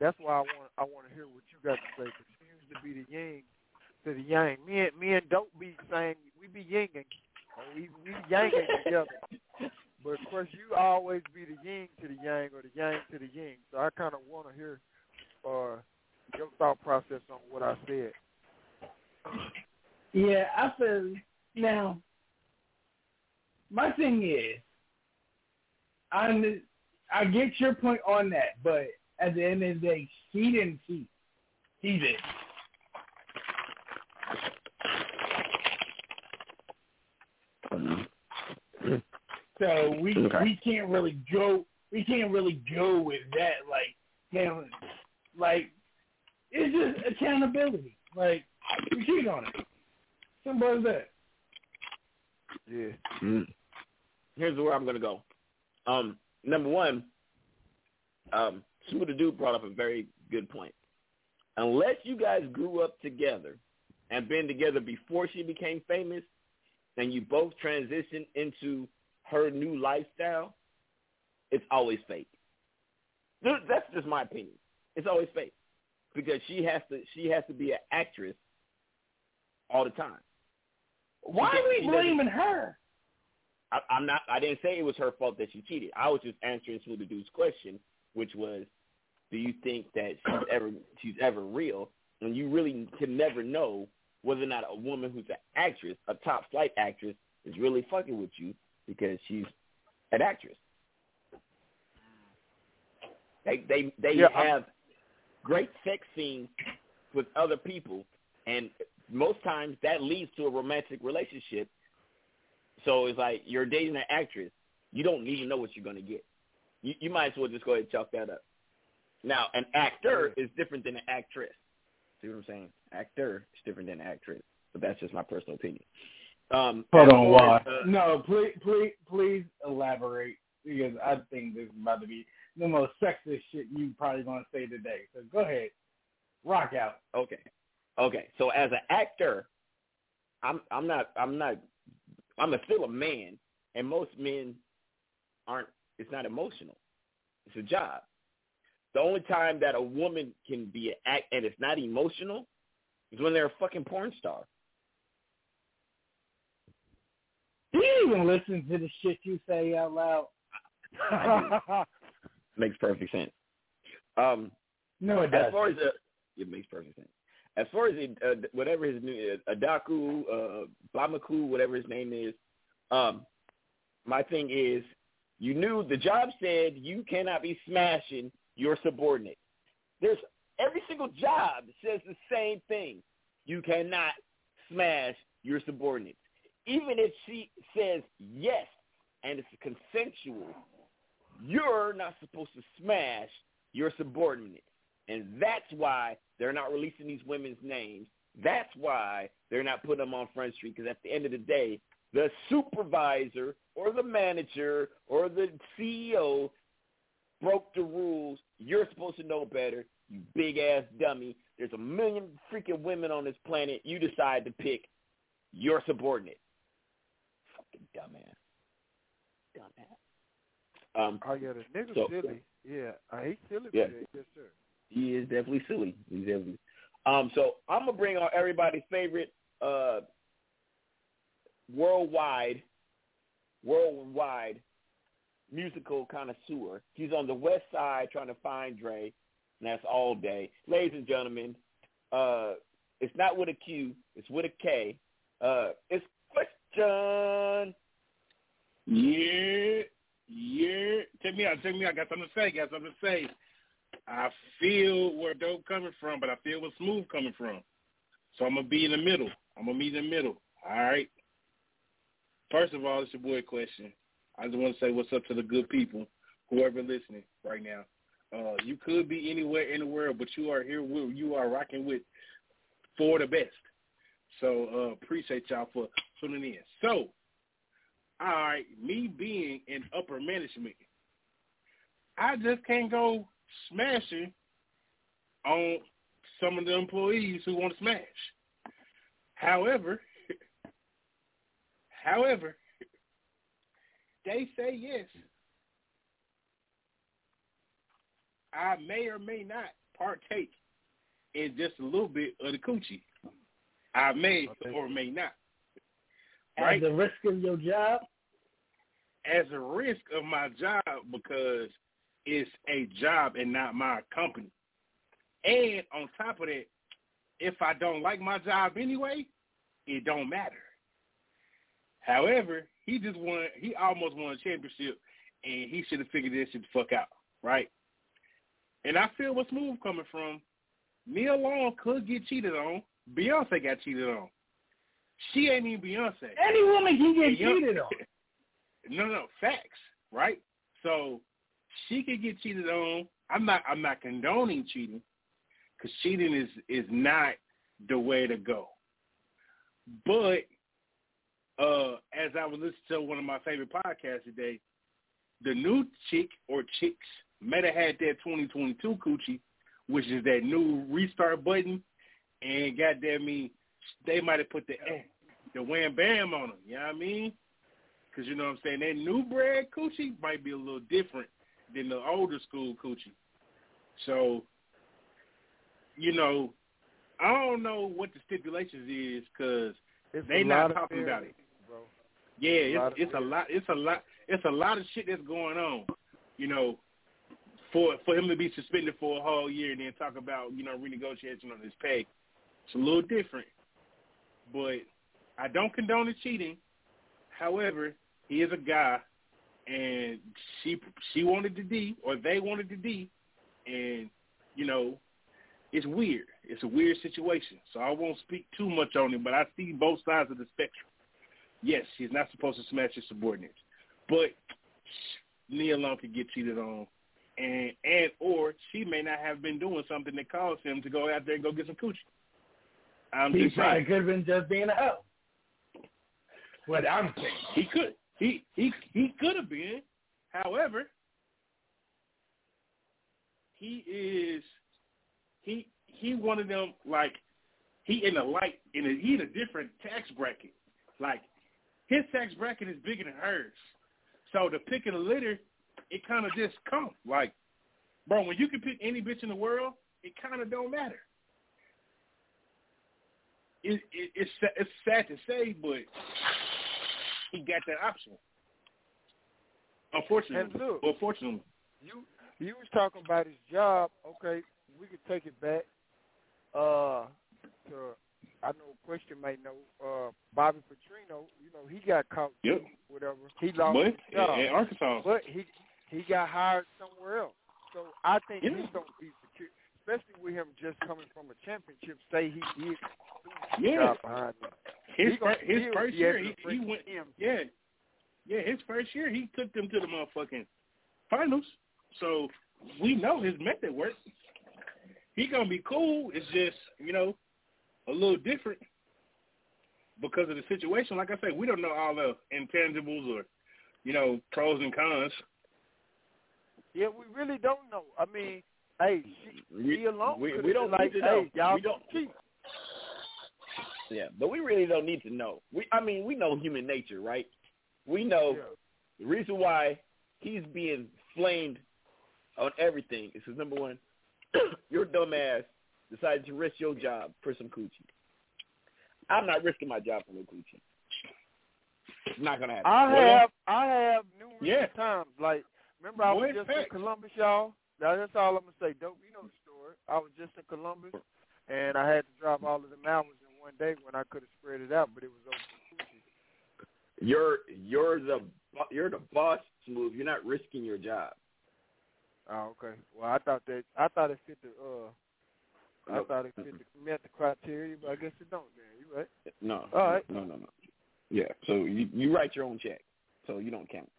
That's why I want to hear what you got to say. Because it seems to be the yin to the yang. Men don't be saying we be yinging. We yanging together. But, of course, you always be the yin to the yang or the yang to the yin. So I kind of want to hear your thought process on what I said. Yeah, I feel – now, my thing is, I get your point on that, but at the end of the day, she didn't cheat. He did. So we can't really go with that, like talent. Like it's just accountability. Like you cheat on it. Simple as that. Yeah. Mm. Here's where I'm gonna go. Number one, Smoothie Dude brought up a very good point. Unless you guys grew up together and been together before she became famous, and you both transitioned into her new lifestyle, it's always fake. That's just my opinion. It's always fake because she has to be an actress all the time. Why are we blaming her? I'm not. I didn't say it was her fault that she cheated. I was just answering Smoothie Dude's question, which was, do you think that she's ever real? And you really can never know whether or not a woman who's an actress, a top flight actress, is really fucking with you. Because she's an actress. They have great sex scenes with other people, and most times that leads to a romantic relationship. So it's like you're dating an actress. You don't even know what you're going to get. You might as well just go ahead and chalk that up. Now, an actor is different than an actress. See what I'm saying? Actor is different than an actress. But that's just my personal opinion. Hold on, why? No, please elaborate, because I think this is about to be the most sexist shit you probably going to say today. So go ahead. Rock out. Okay. So as an actor, I'm still a man, and most men aren't. It's not emotional. It's a job. The only time that a woman can be an act and it's not emotional is when they're a fucking porn star. Do you even listen to the shit you say out loud? Makes perfect sense. No, it doesn't. As far as it makes perfect sense. As far as whatever his name is, Adaku, Bamaku, whatever his name is, my thing is, you knew the job said you cannot be smashing your subordinate. There's every single job says the same thing. You cannot smash your subordinate. Even if she says yes and it's consensual, you're not supposed to smash your subordinate. And that's why they're not releasing these women's names. That's why they're not putting them on Front Street, because at the end of the day, the supervisor or the manager or the CEO broke the rules. You're supposed to know better, you big-ass dummy. There's a million freaking women on this planet. You decide to pick your subordinate. Dumbass. Oh yeah, the nigga's silly. Yeah, he's silly. Yeah. Yes, sir. He is definitely silly. So I'm gonna bring on everybody's favorite worldwide musical connoisseur. He's on the West Side trying to find Dre, and that's all day, ladies and gentlemen. It's not with a Q, it's with a K. It's question. Yeah. Check me out. Got something to say. I feel where Dope coming from, but I feel where Smooth coming from. So I'm going to be in the middle. All right. First of all, it's your boy question. I just want to say what's up to the good people, whoever listening right now. You could be anywhere in the world, but you are here with, you are rocking with For the Best. So appreciate y'all for tuning in. So, all right, me being in upper management, I just can't go smashing on some of the employees who want to smash. However, they say yes. I may or may not partake in just a little bit of the coochie. I may or may not. Right? At the risk of your job? As a risk of my job, because it's a job and not my company. And on top of that, if I don't like my job anyway, it don't matter. However, he almost won a championship, and he should have figured this shit the fuck out, right? And I feel what's Smooth coming from. Nia Long could get cheated on. Beyonce got cheated on. She ain't even Beyonce. Any woman can get cheated on. No, facts, right? So she could get cheated on. I'm not condoning cheating, because cheating is not the way to go. But as I was listening to one of my favorite podcasts today, the new chick or chicks might have had that 2022 coochie, which is that new restart button, and goddamn me, they might have put the wham bam on them. You know what I mean? Because you know what I'm saying, that new bread coochie might be a little different than the older school coochie. So, you know, I don't know what the stipulations is, because they not talking about it. Bro. Yeah, it's a lot of shit that's going on. You know, for him to be suspended for a whole year and then talk about, you know, renegotiation on his pay, it's a little different. But I don't condone the cheating. However, he is a guy, and she wanted the D, or they wanted the D, and, you know, it's weird. It's a weird situation, so I won't speak too much on it, but I see both sides of the spectrum. Yes, he's not supposed to smash his subordinates, but Nia Long could get cheated on, and or she may not have been doing something that caused him to go out there and go get some coochie. He probably could have been just being a hoe. What I'm saying, he could have been. However, he one of them, like, he in a different tax bracket. Like, his tax bracket is bigger than hers. So the pick of the litter, it kind of just comes. Like, bro, when you can pick any bitch in the world, it kind of don't matter. It's sad to say, but he got that option. Unfortunately. And look, unfortunately. You was talking about his job. Okay, we could take it back to, I know Christian might know, Bobby Petrino. You know, he got caught, yep, whatever. He lost his job in Arkansas. But he got hired somewhere else. So I think he's going to be secure, especially with him just coming from a championship. Say he did job behind him. His first year, he went. Yeah, his first year, he took them to the motherfucking finals. So we know his method works. He gonna be cool. It's just, you know, a little different because of the situation. Like I said, we don't know all the intangibles or, you know, pros and cons. Yeah, we really don't know. I mean, hey, she alone. We don't like, hey, y'all don't cheat. Yeah, but we really don't need to know. We know human nature, right? We know the reason why he's being flamed on everything is because, number one, your dumb ass decided to risk your job for some coochie. I'm not risking my job for no coochie. It's not going to happen. I have numerous times. Like, remember, I was just in Columbus, y'all. Now, that's all I'm going to say. Dope, you know the story. I was just in Columbus, and I had to drop all of the mountains in one day when I could have spread it out, but it was over for coochie. You're the boss, Smooth. You're not risking your job. Oh, okay. Well, I thought it fit the met the criteria, but I guess it don't. Then you right? No. All right. No. Yeah. So you write your own check, so you don't count.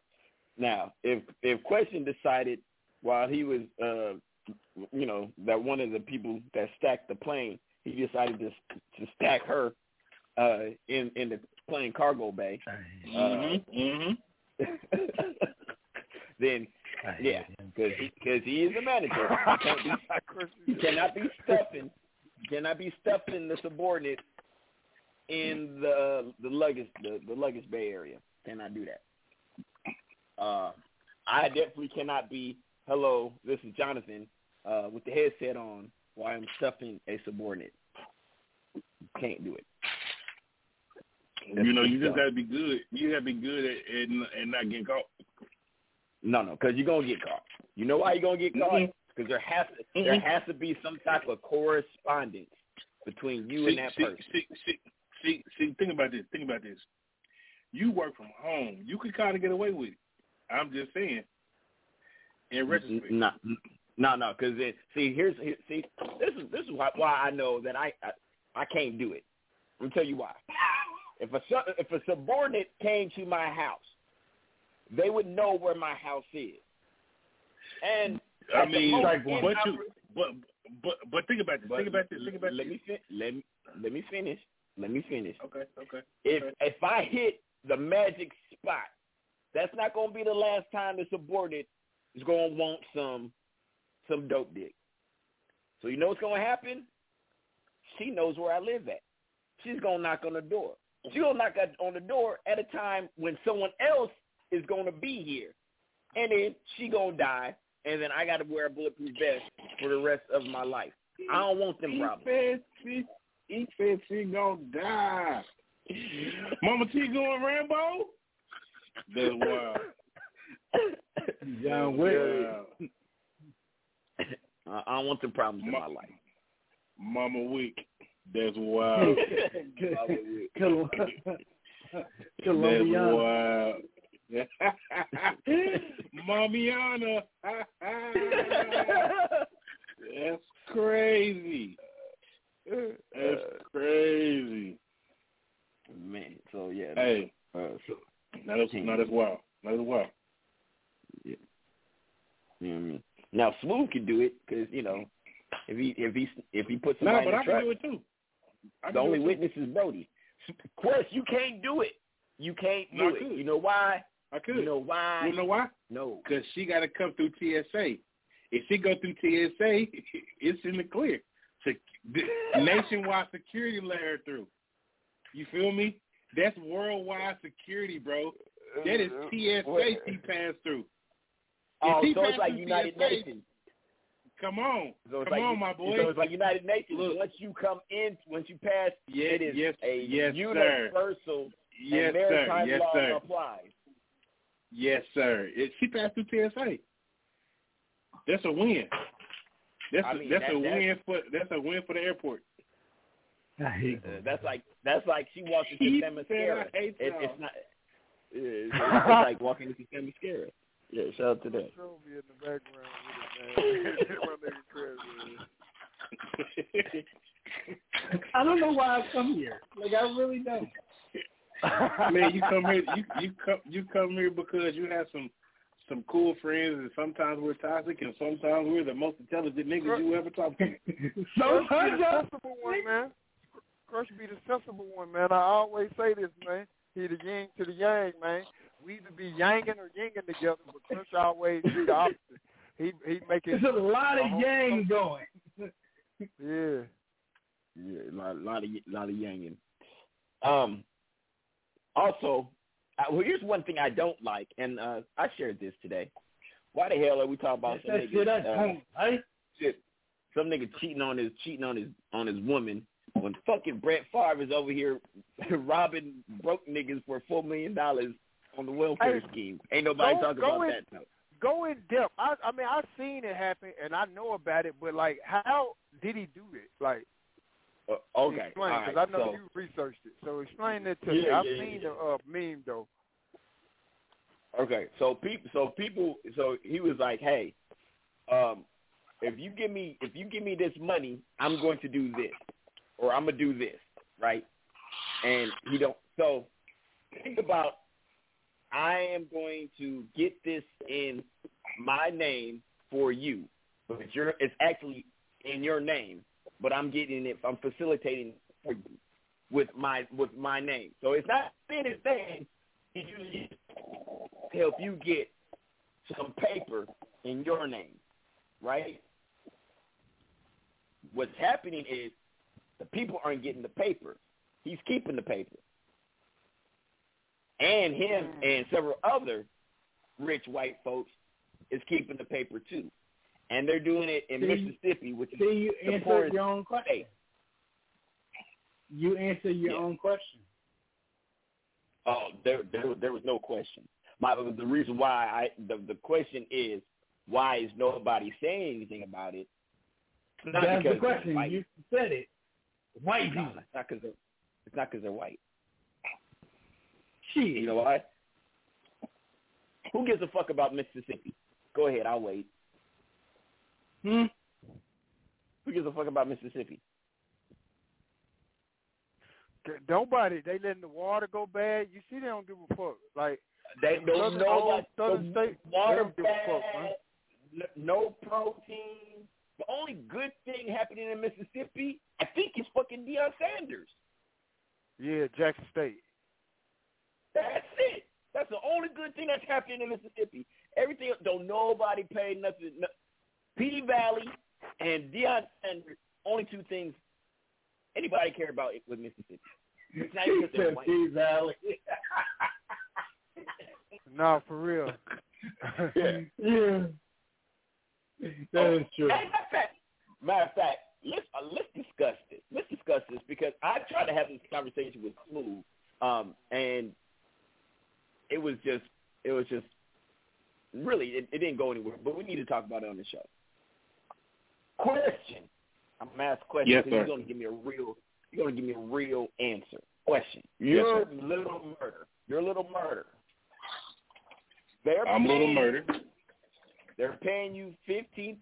Now, if Question decided while he was, that one of the people that stacked the plane, he decided to stack her in the plane cargo bay. Then, yeah, because he is a manager. He cannot be stuffing the subordinate in the luggage bay area. Cannot do that. I definitely cannot be, hello, this is Jonathan, with the headset on while I'm stuffing a subordinate. Can't do it. That's you just got to be good. You got to be good at not getting caught. No, because you're going to get caught. You know why you're going to get caught? Because there has to be some type of correspondence between you and that person. See, think about this. You work from home. You could kind of get away with it. I'm just saying. In retrospect. No, because this is why I know that I can't do it. Let me tell you why. If a subordinate came to my house, they would know where my house is. And I mean, but think about this. Let me finish. Okay. If I hit the magic spot, that's not going to be the last time the subordinate is going to want some dope dick. So you know what's going to happen? She knows where I live at. She's going to knock on the door. She's going to knock on the door at a time when someone else is going to be here. And then she going to die, and then I got to wear a bulletproof vest for the rest of my life. I don't want them problems. He said she gonna die. Mama T going Rambo? That's wild. John Wick. I don't want the problems in my life. Mama Wick. That's wild. Colombiana. That's wild. Momiana. That's crazy. That's crazy, man. So yeah. Hey, not as wild. Yeah. You know what I mean? Now Smooth can do it because if he puts somebody in the truck. No, but I can do it too. The only witness is Brody. Quest, you can't do it. You can't do it. You know why? I could. You know why? You know why? No. Because she got to come through TSA. If she go through TSA, it's in the clear. Nationwide security let her through. You feel me? That's worldwide security, bro. That is TSA she passed through. Oh, so it's like United Nations. Come on. My boy. So it's like United Nations. Look. Once you come in, once you pass, yes, it is a universal and maritime law applies. Yes, sir. She passed through TSA. That's a win. That's a win for the airport. That's like she walked into Themyscira. It's not. It's like walking into Themyscira. Yeah, shout out to that. Show me in the background with it, man. I don't know why I come here. Like I really don't. Man, you come here. You come here because you have some cool friends, and sometimes we're toxic, and sometimes we're the most intelligent niggas you ever talk to. Sometimes the sensible one, man. Crush be the sensible one, man. I always say this, man. He the yin to the yang, man. We either be yanging or yinging together, but Crush always be the opposite. He make it. There's a lot of yang going. Yeah, a lot of yanging. Also. Well, here's one thing I don't like, and I shared this today. Why the hell are we talking about some nigga? Some nigga cheating on his woman when fucking Brett Favre is over here robbing broke niggas for $4 million on the welfare scheme. Ain't nobody talking about that. No. Go in depth. I mean, I've seen it happen, and I know about it, but like, how did he do it? Like. Okay, because right, I know you researched it. So explain that to me. I've seen the meme though. Okay, so he was like, "Hey, if you give me this money, I'm going to do this, or I'm gonna do this, right?" And he don't. So think about, I am going to get this in my name for you, but it's actually in your name. But I'm getting it. I'm facilitating it for you with my name. So it's not his name. He usually help you get some paper in your name, right? What's happening is the people aren't getting the paper. He's keeping the paper. And him and several other rich white folks is keeping the paper too. And they're doing it in Mississippi, which is the poorest state. You answer your own question. Oh, there was no question. The reason why the question is, why is nobody saying anything about it? Not that's the question. You said it. White people. No, it's not because they're white. Jeez. You know what? Who gives a fuck about Mississippi? Go ahead. I'll wait. Who gives a fuck about Mississippi? Nobody. They letting the water go bad. You see, they don't give a fuck. Like they don't know southern state water bad. No protein. The only good thing happening in Mississippi, I think, is fucking Deion Sanders. Yeah, Jackson State. That's it. That's the only good thing that's happening in Mississippi. Everything else, don't nobody pay nothing. P Valley and Deion Sanders, only two things anybody care about with Mississippi. It's not even they're white. P Valley. No, for real. Yeah. That is true. Matter of fact, let's discuss this. Let's discuss this because I tried to have this conversation with Smooth, and it was just really it didn't go anywhere. But we need to talk about it on the show. Question. I'm gonna ask questions. Yes, you're gonna give me a real. You're gonna give me a real answer. Question. Your little murder. Your little murder. I'm little murder. They're paying you $15,000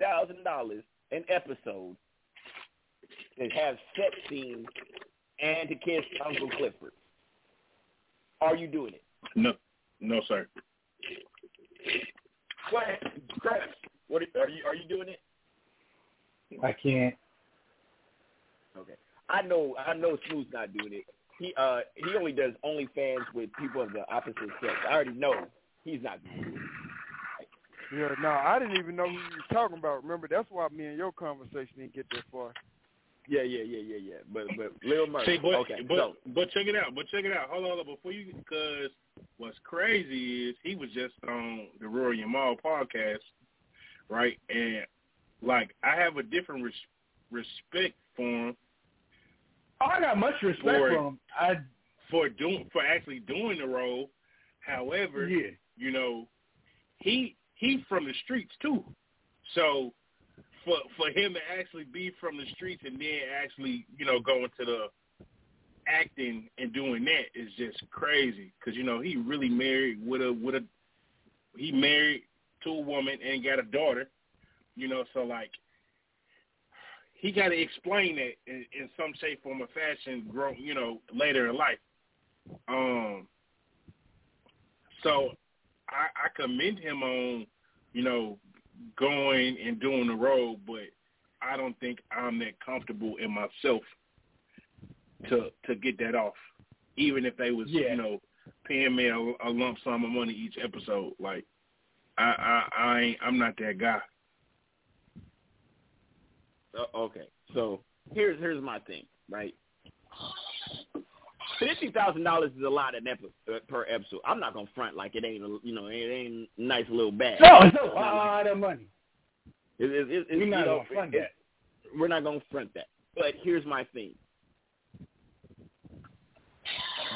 an episode to have sex scenes and to kiss Uncle Clifford. Are you doing it? No, sir. What are you doing it? I can't. Okay, I know Smooth's not doing it. He only does OnlyFans with people of the opposite sex. I already know he's not doing it. Yeah, no, I didn't even know who you were talking about. Remember, that's why me and your conversation didn't get that far. Yeah. But Lil Murray. See, but check it out. Hold on, before you, because what's crazy is he was just on the Rory and Maul podcast, right? And like, I have a different respect for him. Oh, I got much respect for him. For actually doing the role. However, you know, He's from the streets too, so for him to actually be from the streets and then actually, you know, going to the acting and doing that is just crazy. Because, you know, he really married he married to a woman and got a daughter, you know. So like, he got to explain that in some shape, form, or fashion, you know, later in life. So. I commend him on, you know, going and doing the role, but I don't think I'm that comfortable in myself to get that off, even if they was, you know, paying me a lump sum of money each episode. Like, I'm not that guy. Okay, so here's my thing, right? $50,000 is a lot per episode. I'm not gonna front like it ain't, you know, it ain't nice little bag. No, it's a lot of money. We're not gonna front that. We're not gonna front that. But here's my thing.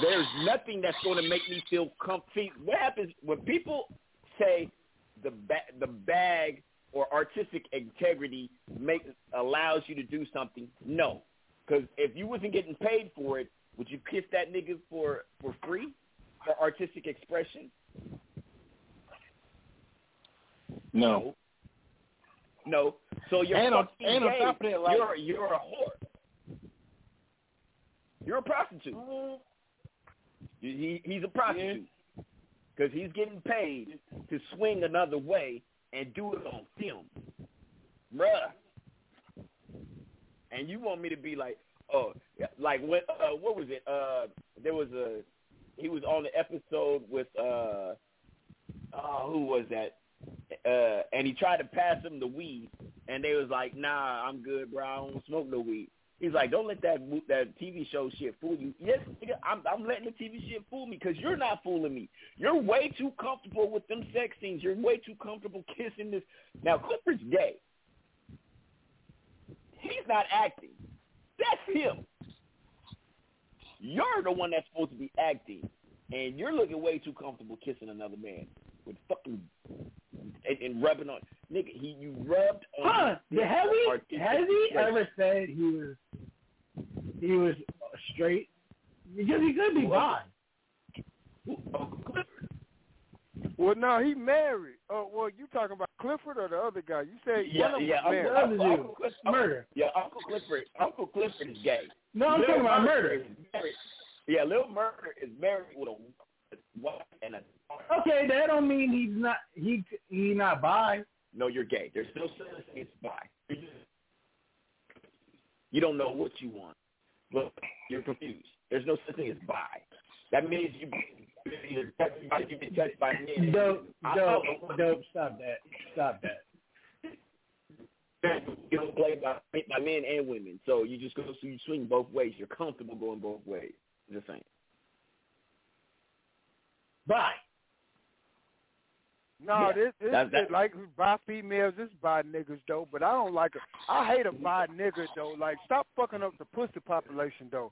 There's nothing that's gonna make me feel comfy. What happens when people say the bag or artistic integrity allows you to do something? No, because if you wasn't getting paid for it, would you kiss that nigga for free, for artistic expression? No. So you're fucking gay. On top of that, like, you're a whore. You're a prostitute. He's a prostitute because he's getting paid to swing another way and do it on film. bruh. And you want me to be like, oh, like when? What was it? There was a. He was on the episode with who was that? And he tried to pass him the weed, and they was like, nah, I'm good, bro. I don't smoke no weed. He's like, don't let that TV show shit fool you. Yes, nigga, I'm letting the TV shit fool me because you're not fooling me. You're way too comfortable with them sex scenes. You're way too comfortable kissing this. Now, Clifford's gay. He's not acting. That's him. You're the one that's supposed to be acting, and you're looking way too comfortable kissing another man with fucking and rubbing on. Nigga, you rubbed on. Huh? Has he ever said he was straight? Because he could be bi. Well, no, he married. Oh, well, you talking about Clifford or the other guy? You said one of them was married. Murder. Yeah, Uncle Clifford. Uncle Clifford is gay. No, I'm talking about Murder. Yeah, Lil Murder is married with a wife and a. Okay, that don't mean he's not. He not bi. No, you're gay. There's no such thing as bi. You don't know what you want. Look, you're confused. There's no such thing as bi. That means you. Dope, stop that. You don't play by men and women, so you just go, so you swing both ways. You're comfortable going both ways. Just saying. Bye. No, yeah. This like bi females, this bi niggas though, but I don't like it. I hate a bi nigga though. Like, stop fucking up the pussy population though.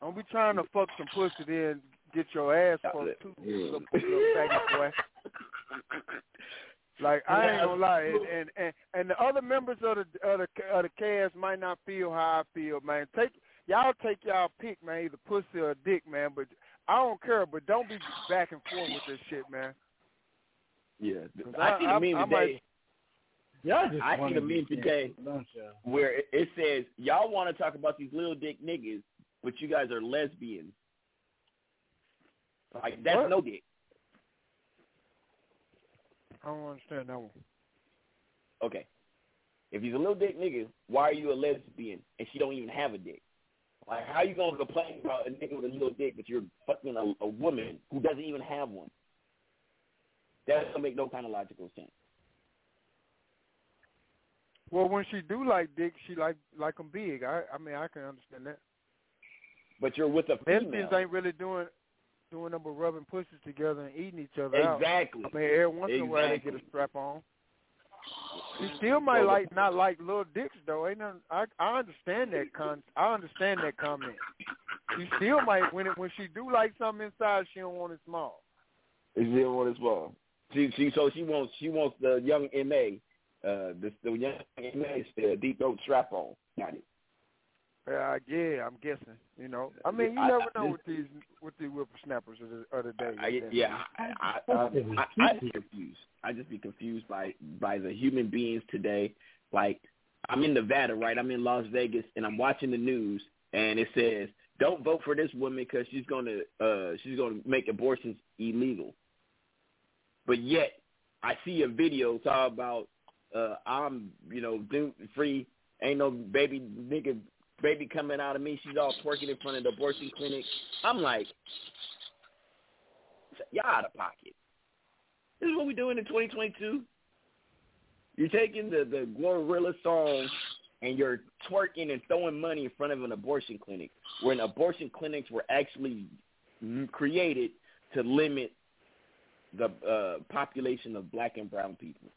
Don't be trying to fuck some pussy then. Get your ass fucked too, little boy. Like, I ain't gonna lie, and the other members of the cast might not feel how I feel, man. Take y'all pick, man, either pussy or dick, man. But I don't care. But don't be back and forth with this shit, man. Yeah, I seen a meme today where it says y'all want to talk about these little dick niggas, but you guys are lesbians. Like, that's what? No dick. I don't understand that one. Okay. If he's a little dick nigga, why are you a lesbian and she don't even have a dick? Like, how you going to complain about a nigga with a little dick but you're fucking a woman who doesn't even have one? That doesn't make no kind of logical sense. Well, when she do like dick, she like them big. I mean, I can understand that. But you're with a female. Lesbians ain't really doing number rubbing pussies together and eating each other out. I mean, every once in a while they get a strap on. She still might not like little dicks though. Ain't nothing, I understand that comment. She still might when she do like something inside, she don't want it small. She wants the young MA, the young MA's the deep throat strap on. Got it. Yeah, I'm guessing. You know, I mean, you never know with these whippersnappers of the day. I just be confused by the human beings today. Like, I'm in Nevada, right? I'm in Las Vegas, and I'm watching the news, and it says, "Don't vote for this woman because she's gonna make abortions illegal." But yet, I see a video talking about I'm, you know, doom free, ain't no baby nigga. Baby coming out of me, she's all twerking in front of the abortion clinic. I'm like, y'all out of pocket. This is what we doing in 2022. You're taking the Glorilla song and you're twerking and throwing money in front of an abortion clinic, when abortion clinics were actually created to limit the population of black and brown people.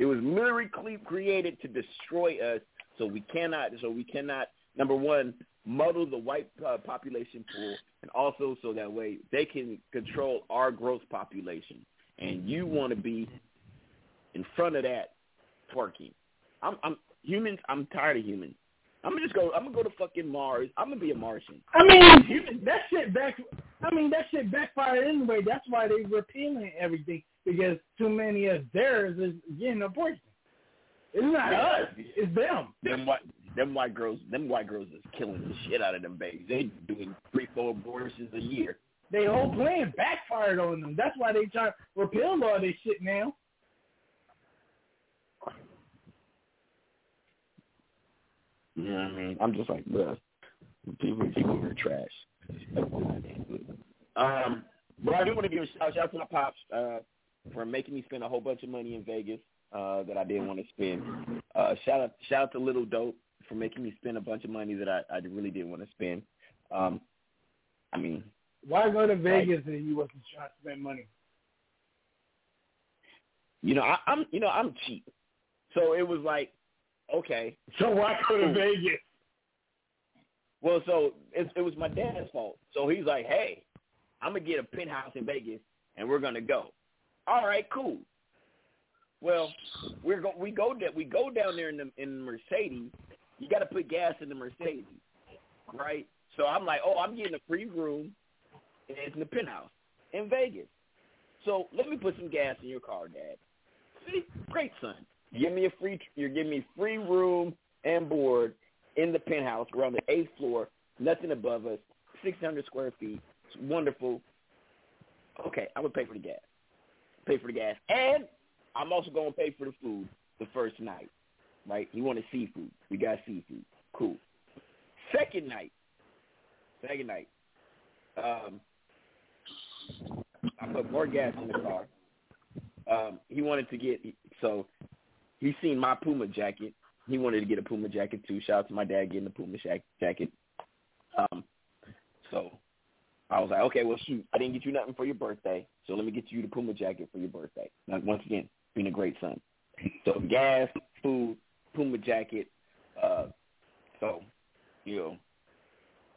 It was lyrically created to destroy us, so we cannot, number one, muddle the white population pool, and also so that way they can control our gross population. And you want to be in front of that twerking. I'm tired of humans. I'm gonna go to fucking Mars. I'm gonna be a Martian. I mean, that shit backfired anyway. That's why they're repealing everything, because too many of theirs is getting abortion. It's not us. It's them. Them white girls is killing the shit out of them babies. They doing 3-4 abortions a year. They whole plan backfired on them. That's why they try to repeal all this shit now. You know what I mean? I'm just like, bruh, people are trash. But I do want to give a shout-out to my pops for making me spend a whole bunch of money in Vegas that I didn't want to spend. Shout-out to Little Dope for making me spend a bunch of money that I really didn't want to spend. I mean, why go to Vegas if you wasn't trying to spend money? You know, I'm cheap. So it was like, okay. So why go to Vegas? Well, so it was my dad's fault. So he's like, hey, I'm going to get a penthouse in Vegas, and we're going to go. All right, cool. Well, we go down there in Mercedes. You got to put gas in the Mercedes, right? So I'm like, oh, I'm getting a free room, and it's in the penthouse in Vegas. So let me put some gas in your car, Dad. See, great son. You're giving me free room and board in the penthouse. We're on the 8th floor, nothing above us, 600 square feet. It's wonderful. Okay, I would pay for the gas. And I'm also going to pay for the food the first night, right? He wanted seafood. We got seafood. Cool. Second night. I put more gas in the car. He wanted to get, so he seen my Puma jacket. He wanted to get a Puma jacket too. Shout out to my dad getting a Puma jacket. So I was like, okay, well, shoot, I didn't get you nothing for your birthday, so let me get you the Puma jacket for your birthday. Now, once again, being a great son. So gas, food, Puma jacket. So, you know,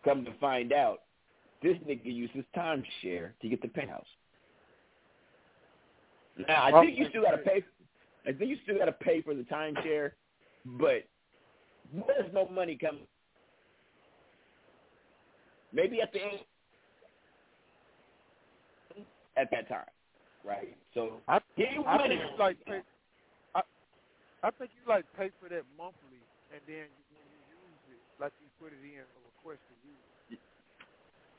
come to find out, this nigga uses timeshare to get the penthouse. Now, I think you still got to pay for the timeshare, but there's no money coming. Maybe at the end. At that time, right? So I think you like pay for that monthly, and then when you use it, like you put it in for a request to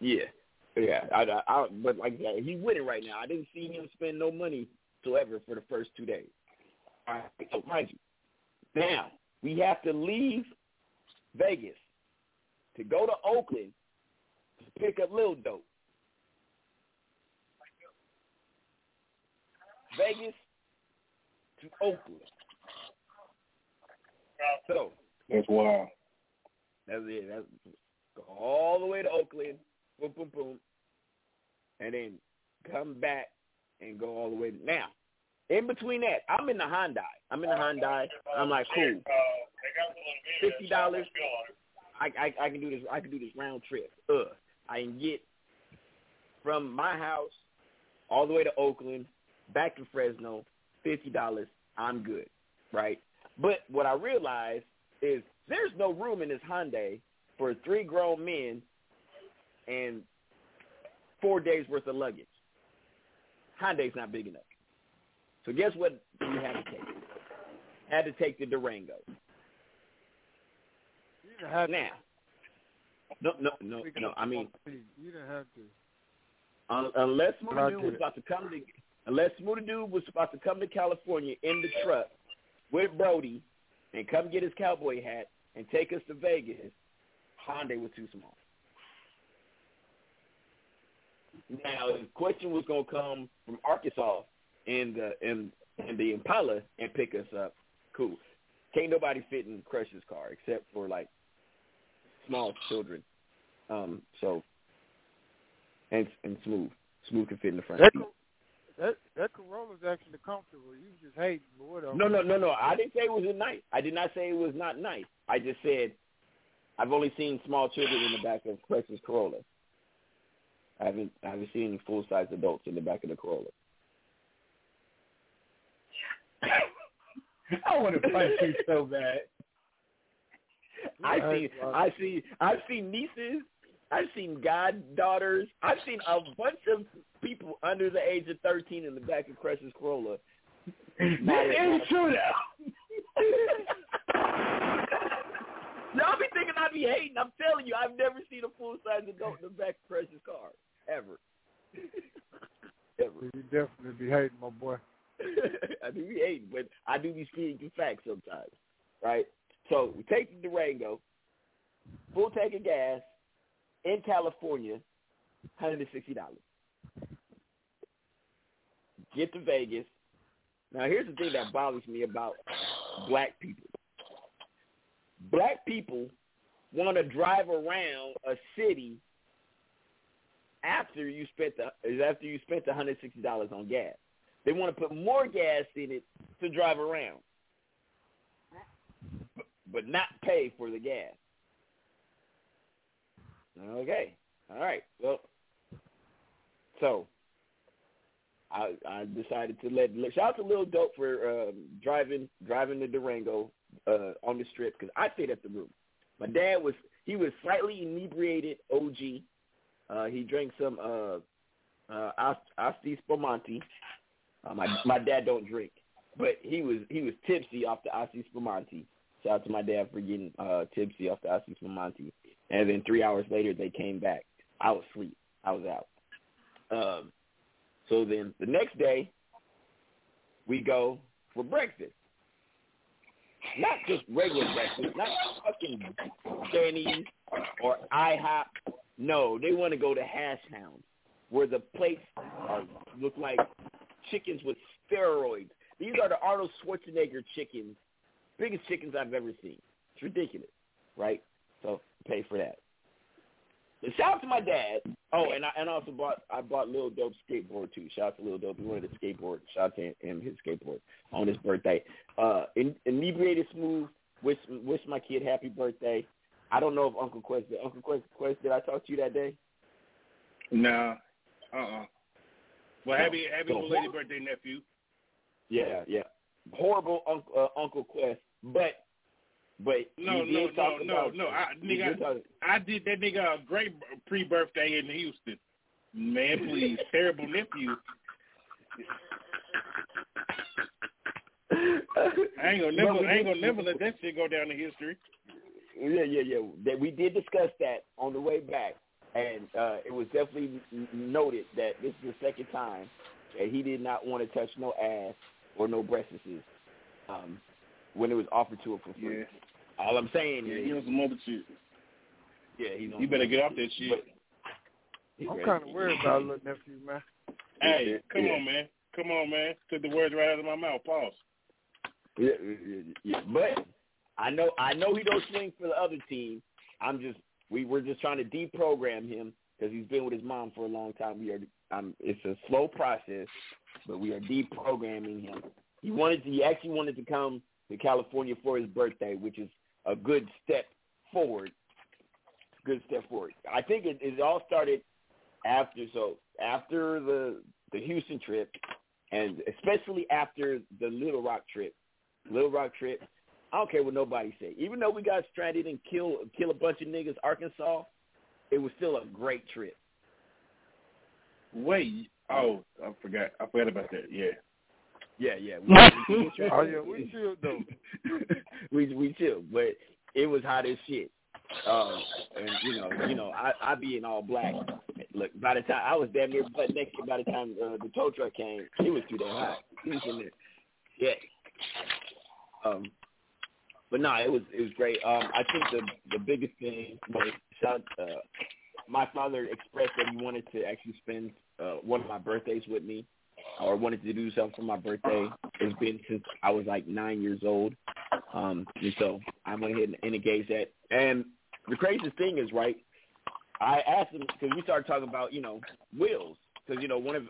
use. Yeah. I but like he winning right now. I didn't see him spend no money whatsoever for the first 2 days. All right, so mind you, now we have to leave Vegas to go to Oakland to pick up Lil Dope. Vegas to Oakland. So that's wild. That's it. That's go all the way to Oakland. Boom, boom, boom, and then come back and go all the way. Now, in between that, I'm in the Hyundai. I'm like, cool. $50. I can do this. I can do this round trip. I can get from my house all the way to Oakland. Back to Fresno, $50, I'm good, right? But what I realized is there's no room in this Hyundai for 3 grown men and 4 days' worth of luggage. Hyundai's not big enough. So guess what we had to take? Had to take the Durango. You didn't have to. No, I mean. You didn't have to. Unless my dude was about to come to... Unless Smoothie Dude was about to come to California in the truck with Brody and come get his cowboy hat and take us to Vegas, Hyundai was too small. Now, the question was going to come from Arkansas in the Impala and pick us up. Cool. Can't nobody fit in Crush's car except for, like, small children. And Smooth. Smooth can fit in the front seat. That Corolla's actually comfortable. You just hate Lord. No. I didn't say it was nice. I did not say it was not nice. I just said I've only seen small children in the back of Crush's Corolla. I haven't seen any full-size adults in the back of the Corolla. I want to punch you so bad. I've seen nieces. I've seen goddaughters. I've seen a bunch of people under the age of 13 in the back of Crush's Corolla. That ain't true now. Y'all be thinking I be hating. I'm telling you, I've never seen a full-size adult in the back of Crush's car, ever. You definitely be hating, my boy. I do be hating, but I do be speaking facts sometimes, right? So we take the Durango. full tank of gas in California, $160. Get to Vegas. Now, here's the thing that bothers me about black people. Black people want to drive around a city after you spent the $160 on gas. They want to put more gas in it to drive around, but not pay for the gas. Okay. All right. Well, so I decided to shout out to Lil Dope for driving the Durango on the strip, because I stayed at the room. My dad was slightly inebriated OG. He drank some Asti Spumante. My dad don't drink, but he was tipsy off the Asti Spumante. Shout out to my dad for getting tipsy off the Asti Spumante. And then 3 hours later, they came back. I was asleep. I was out. So then the next day, we go for breakfast. Not just regular breakfast, not fucking Denny's or IHOP. No, they want to go to Hash Hounds, where the plates look like chickens with steroids. These are the Arnold Schwarzenegger chickens, biggest chickens I've ever seen. It's ridiculous, right? So pay for that. And shout out to my dad. Oh, and I also bought Lil Dope's skateboard too. Shout out to Lil Dope. He wanted a skateboard. Shout out to him, his skateboard on his birthday. Inebriated Smooth. Wish my kid happy birthday. I don't know if Uncle Quest did. Uncle Quest, did I talk to you that day? No. Well, happy belated birthday, nephew. Yeah. Horrible Uncle Quest, but no. I did that nigga a great pre-birthday in Houston. Man, please, terrible nephew. I ain't gonna never let that shit go down in history. Yeah. That we did discuss that on the way back, and it was definitely noted that this is the second time that he did not want to touch no ass or no breastises when it was offered to him for free. Yeah. All I'm saying is... he on some other shit. Yeah, he's on... You better get off that shit. I'm kind of worried about little nephew, man. Hey, come on, man. Took the words right out of my mouth. Pause. Yeah. But I know he don't swing for the other team. We're just trying to deprogram him because he's been with his mom for a long time. It's a slow process, but we are deprogramming him. He actually wanted to come to California for his birthday, which is a good step forward. I think it all started after the Houston trip, and especially after the Little Rock trip. I don't care what nobody say. Even though we got stranded and kill a bunch of niggas, Arkansas, it was still a great trip. Wait. Oh, I forgot about that. Yeah. We chilled though. we chilled, but it was hot as shit. And you know, I be in all black. Look, by the time I was damn near butt naked, by the time the tow truck came, it was too damn hot. He was in there. Yeah. But no, it was great. I think the biggest thing was my father expressed that he wanted to actually spend one of my birthdays with me, or wanted to do something for my birthday. It's been since I was like 9 years old, and so I went ahead and engaged that. And the craziest thing is, right, I asked him, because we started talking about wills, because one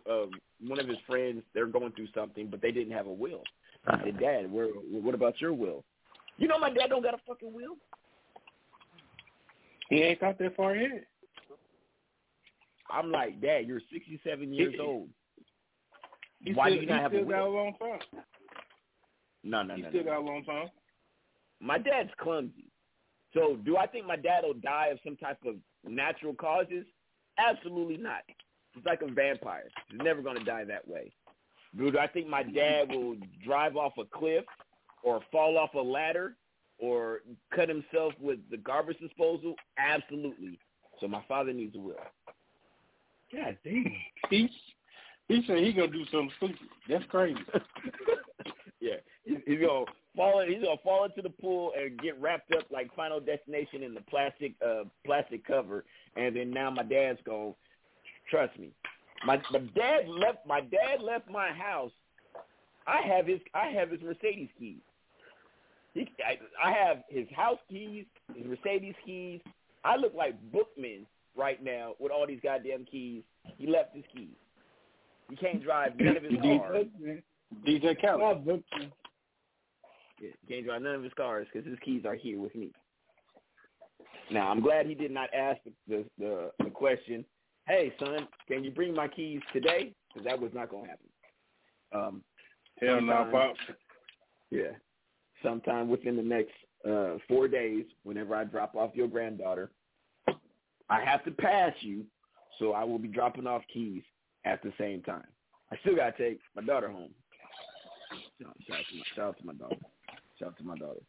of his friends, they're going through something, but they didn't have a will. I said, Dad, what about your will? My dad don't got a fucking will. He ain't got that far ahead. I'm like, Dad, you're 67 years old. Why do you not have a will? He still got a long time. No. He still got a long time. My dad's clumsy. So do I think my dad will die of some type of natural causes? Absolutely not. He's like a vampire. He's never going to die that way. Do I think my dad will drive off a cliff, or fall off a ladder, or cut himself with the garbage disposal? Absolutely. So my father needs a will. God damn. He said he going to do something stupid. That's crazy. Yeah. He's going to He's gonna fall into the pool and get wrapped up like Final Destination in the plastic cover. And then now my dad's gone. Trust me, my dad left my house. I have his Mercedes keys. I have his house keys, his Mercedes keys. I look like Bookman right now with all these goddamn keys. He left his keys. He can't drive none of his cars. DJ Khaled. Yeah, can't drive none of his cars because his keys are here with me. Now, I'm glad he did not ask the question, hey, son, can you bring my keys today? Because that was not going to happen. Hell no, Pop. Yeah. Sometime within the next 4 days, whenever I drop off your granddaughter, I have to pass you, so I will be dropping off keys at the same time. I still got to take my daughter home. Shout out to my daughter. Shout out to my daughter.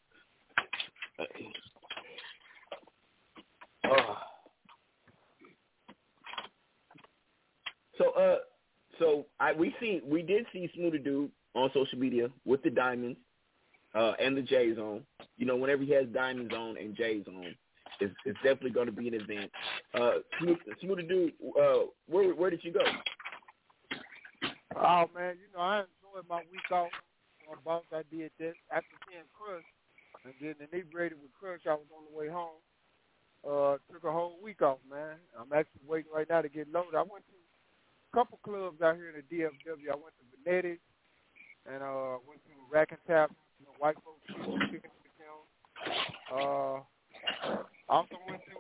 So we did see Smoothie Dude on social media with the diamonds and the J's on. You know, whenever he has diamonds on and J's on, it's definitely going to be an event. Smoothie Dude, where did you go? Oh man, you know I enjoyed my week off. On bounce, I did that after seeing Crush, and then inebriated with Crush. I was on the way home. Took a whole week off, man. I'm actually waiting right now to get loaded. I went to a couple clubs out here in the DFW. I went to Veneti's and went to Rack and Tap. You know, white folks chicken with them. Also went to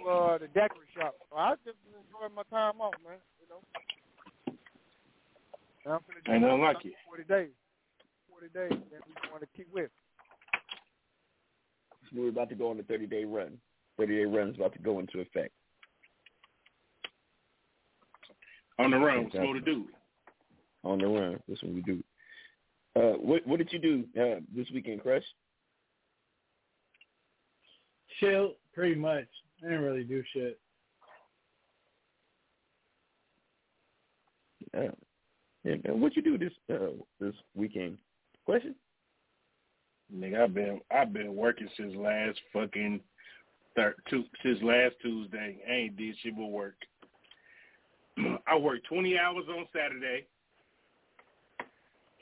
the Daiquiri shop. So I just enjoyed my time off, man. You know. And I'm finna do nothing like it. 40 days that we want to keep with. We're about to go on a 30-day run. 30-day run is about to go into effect. On the run, what's going to do? On the run, that's what we do. What did you do this weekend, Crush? Chill, pretty much. I didn't really do shit. Yeah, man, what you do this weekend? Question? Nigga, I've been working since last fucking since last Tuesday. I ain't did shit but work. I worked 20 hours on Saturday,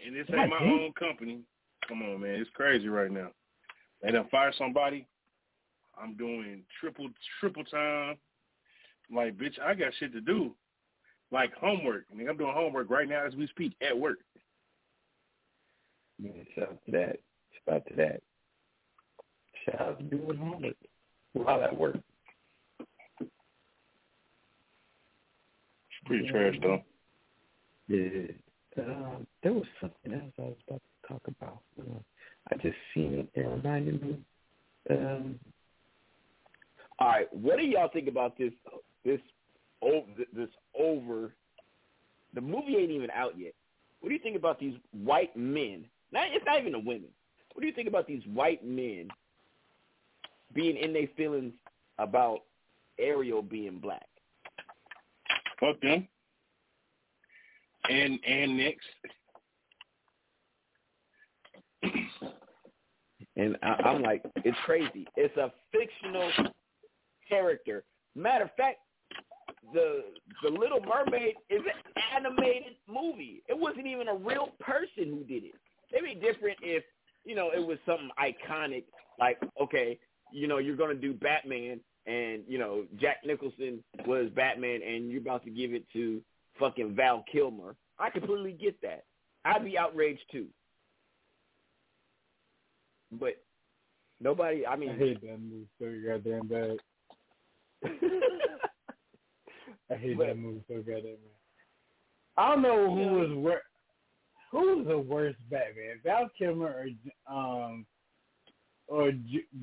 and this ain't my own company. Come on, man, it's crazy right now. They done fired somebody. I'm doing triple time. I'm like, bitch, I got shit to do. Like homework. I mean, I'm doing homework right now as we speak at work. Yeah, shout out to that. Shout out to doing homework. Wow, that work. It's pretty trash, though. Yeah. There was something else I was about to talk about. I just seen it. It reminded me. All right. What do y'all think about this the movie ain't even out yet. What do you think about these white men? Now, it's not even the women. What do you think about these white men being in their feelings about Ariel being black? Fuck them. And next. And I'm like, it's crazy. It's a fictional character. Matter of fact, The Little Mermaid is an animated movie. It wasn't even a real person who did it. It'd be different if, you know, it was something iconic, like, okay, you know, you're going to do Batman and, you know, Jack Nicholson was Batman and you're about to give it to fucking Val Kilmer. I completely get that. I'd be outraged too. But nobody, I mean. I hate that movie so goddamn bad. I hate that movie so goddamn much. I don't know who was the worst Batman, Val Kilmer or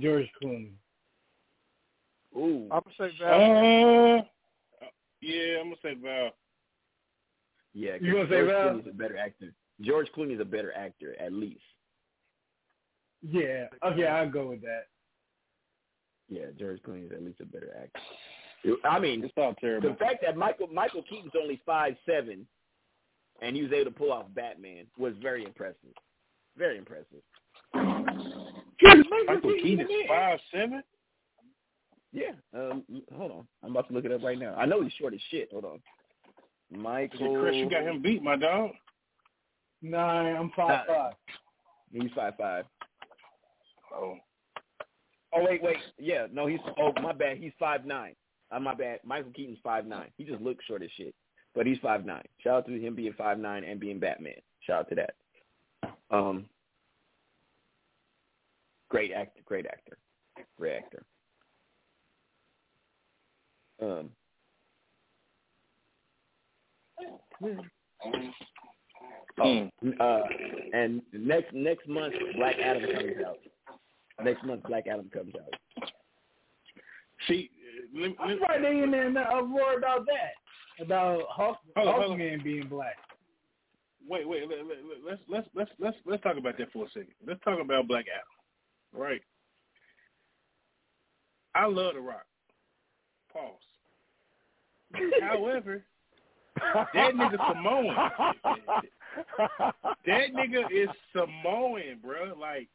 George Clooney. Ooh, I'm gonna say Val. Yeah, I'm gonna say Val. Yeah, you gonna say Val? Clooney's a better actor. George Clooney's a better actor, at least. Yeah. Okay, I'll go with that. Yeah, George Clooney's at least a better actor. I mean, it's all terrible. The fact that Michael Keaton's only 5'7", and he was able to pull off Batman was very impressive. Very impressive. Michael Keaton is 5'7". Yeah. Hold on. I'm about to look it up right now. I know he's short as shit. Hold on. Michael. Chris, you got him beat, my dog. Nah, I'm 5'5". He's 5'5". Oh. Oh wait. Yeah, no, he's. Oh, my bad. He's 5'9". My bad. Michael Keaton's 5'9". He just looks short as shit, but he's 5'9". Shout out to him being 5'9" and being Batman. Shout out to that. Great actor. And next month, Black Adam comes out. See, I'm right there in there uproar about that, about Hawkman being black. Wait. Let's talk about that for a second. Let's talk about Black Adam, right? I love The Rock. Pause. However, that nigga Samoan. That nigga is Samoan, bro. Like,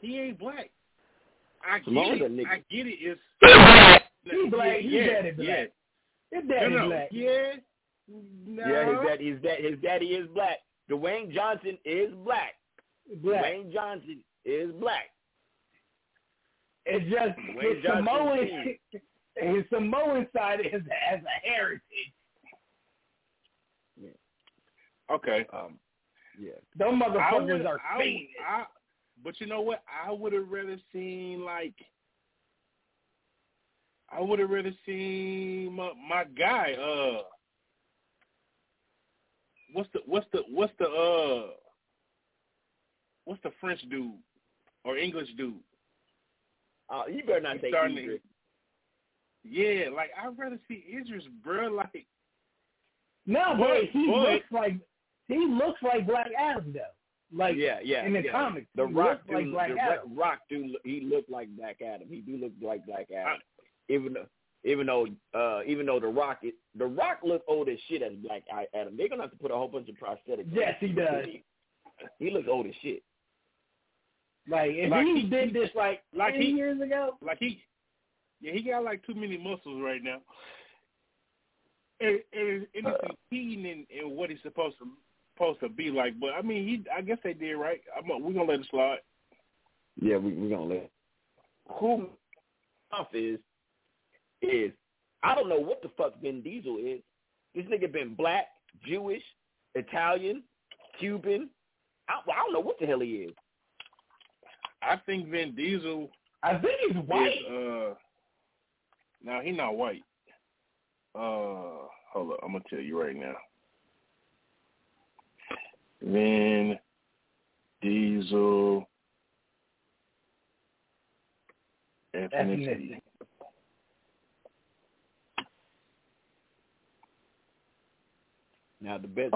he ain't black. I get it. It's he black. His daddy black. His daddy black. Yeah. No. Yeah. His daddy is black. Dwayne Johnson is black. It's just his Samoan side is as a heritage. Yeah. Okay. Yeah. Those motherfuckers are famous. But you know what? I would have rather seen my guy. What's the French dude or English dude? You better not say Idris. Yeah, like I'd rather see Idris, bro. Like, no, he looks like Black Adam though. Like in the comics, the Rock dude, like he looked like Black Adam. He do look like Black Adam, even though the Rock look old as shit as Black Adam. They're gonna have to put a whole bunch of prosthetics. Yes, he does. He looks old as shit. Like if he did this 10 years ago, like he got like too many muscles right now, and it's impeding in what he's supposed to be like. But I mean, I guess they did right. We're gonna let it slide. Yeah, we're gonna let it. Who stuff is I don't know what the fuck Vin Diesel is. This nigga been black, Jewish, Italian, Cuban. I don't know what the hell he is. I think Vin Diesel. I think he's white. No, he's not white. Hold up, I'm gonna tell you right now. Vin Diesel ethnicity. Now the best.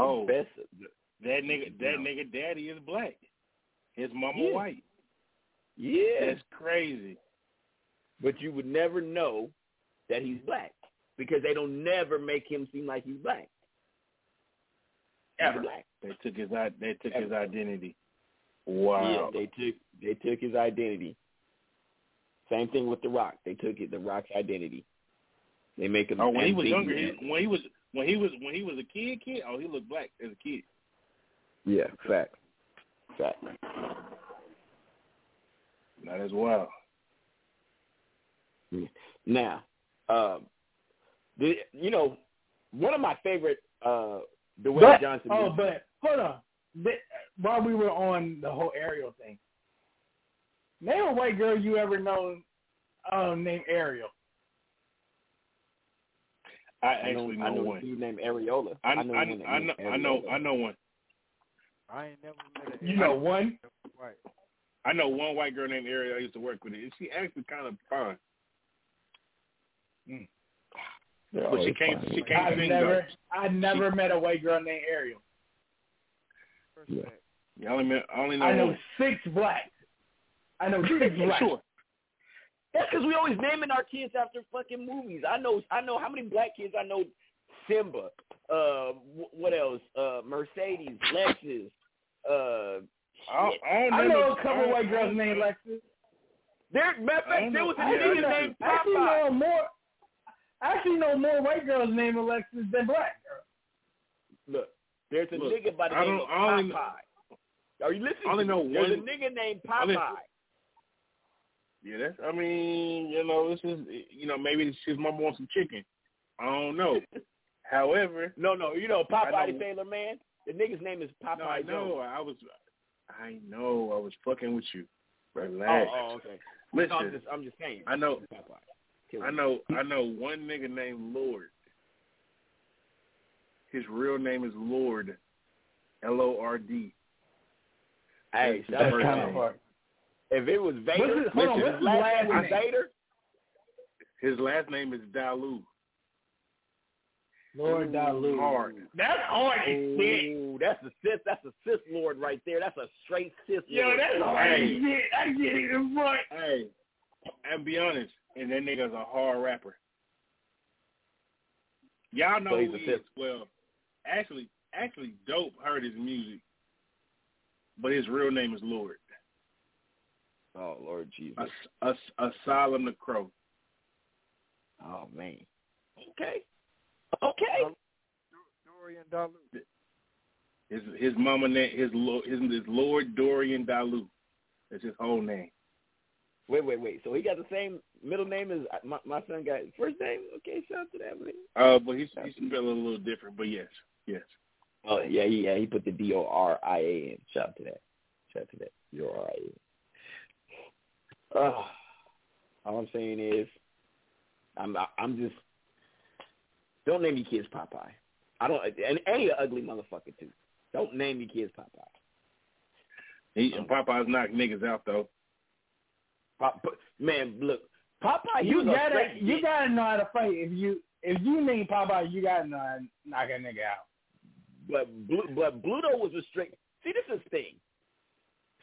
That nigga daddy is black. His mama white. Yeah, that's crazy. But you would never know that he's black because they don't never make him seem like he's black. Ever. They took his identity. Wow. Yeah, they took his identity. Same thing with The Rock. They took it. The Rock's identity. They make him. Oh, when he was younger, when he was a kid. Oh, he looked black as a kid. Yeah, fact. Not as well. Now, one of my favorite Dwayne Johnson. Oh, movies. But hold on. While we were on the whole Ariel thing, name a white girl you ever known named Ariel. I know one. Dude named Ariola. I know one. I ain't never met an Ariel. You know one? Right. I know one white girl named Ariel. I used to work with her, and she actually kind of fun. Mm. Yeah, but I never met a white girl named Ariel. Yeah. I know 6 blacks. Blacks. Sure. That's because we always naming our kids after fucking movies. I know how many black kids I know. Simba. What else? Mercedes, Lexus. shit. I know a couple white girls named Lexus. There was a nigga named Popeye. I actually know more white girls named Alexis than black girls. Look, there's a nigga by the name of Popeye. Are you listening? I only know one. There's a nigga named Popeye. Yeah, that's. I mean, you know, this is, you know, maybe his mom wants some chicken. I don't know. However, you know Popeye the Sailor Man. The nigga's name is Popeye. No, I know. Jones. I was fucking with you. Relax. Oh, okay. Listen, no, I'm just saying. I know. Popeye. I know one nigga named Lord. His real name is Lord, Lord. Hey, that's kind of hard. If it was Vader, his last name is Vader. His last name is Dalu. Lord Dalu. Hard. That's hard as shit. That's a Sith Lord right there. That's a straight Sith Lord. Yo, that's hard as shit. I get it in front. Hey, I'll be honest. And that nigga's a hard rapper. Y'all know who he is. Well, actually, Dope heard his music. But his real name is Lord. Oh, Lord Jesus. Asylum the Crow. Oh, man. Okay. Dorian Dalu. His mama name, his Lord Dorian Dalu. That's his whole name. Wait. So he got the same middle name as my son got. First name? Okay, shout out to that man. But he's spelled a little different, but yes. Oh, yeah, he put the D-O-R-I-A-N. Shout out to that. D-O-R-I-A-N. All I'm saying is, I'm just, don't name your kids Popeye. I don't, and ain't an ugly motherfucker too. Don't name your kids Popeye. Popeye's knocked niggas out though. Man, look, Popeye. You gotta know how to fight. If you name Popeye, you gotta know how to knock a nigga out. But Bluto was restricted. See, this is the thing.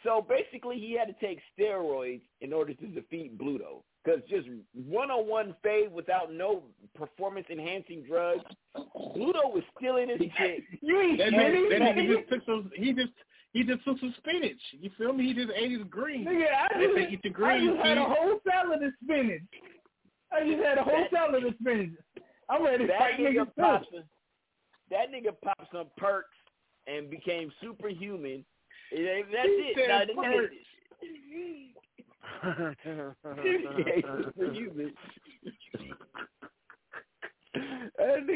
So basically, he had to take steroids in order to defeat Bluto. Because just one-on-one fade without no performance-enhancing drugs, Bluto was still in his shit. You ain't kidding? He just took some spinach. You feel me? He just ate his green. Yeah, I just had a whole salad of spinach. I'm ready to fight niggas too. That nigga popped some perks and became superhuman. That's it. That nigga,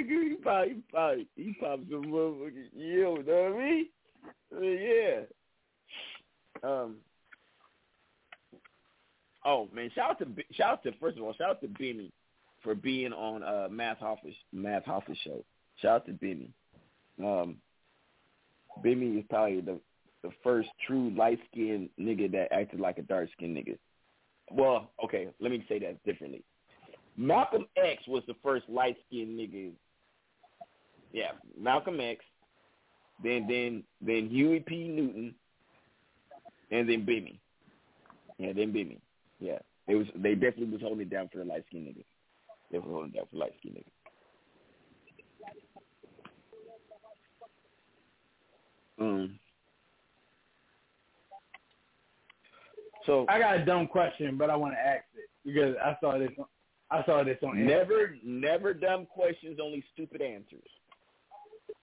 he popped some motherfucking, you know what I mean? Yeah. Oh man, shout out to Benny for being on Matt Hoffa's show. Shout out to Benny. Benny is probably the first true light-skinned nigga that acted like a dark-skinned nigga. Well, okay, let me say that differently. Malcolm X was the first light-skinned nigga. Yeah, Malcolm X, then Huey P. Newton, and then Benny. Yeah, Yeah, they definitely was holding it down for the light-skinned nigga. So I got a dumb question, but I want to ask it because I saw this on never dumb questions, only stupid answers.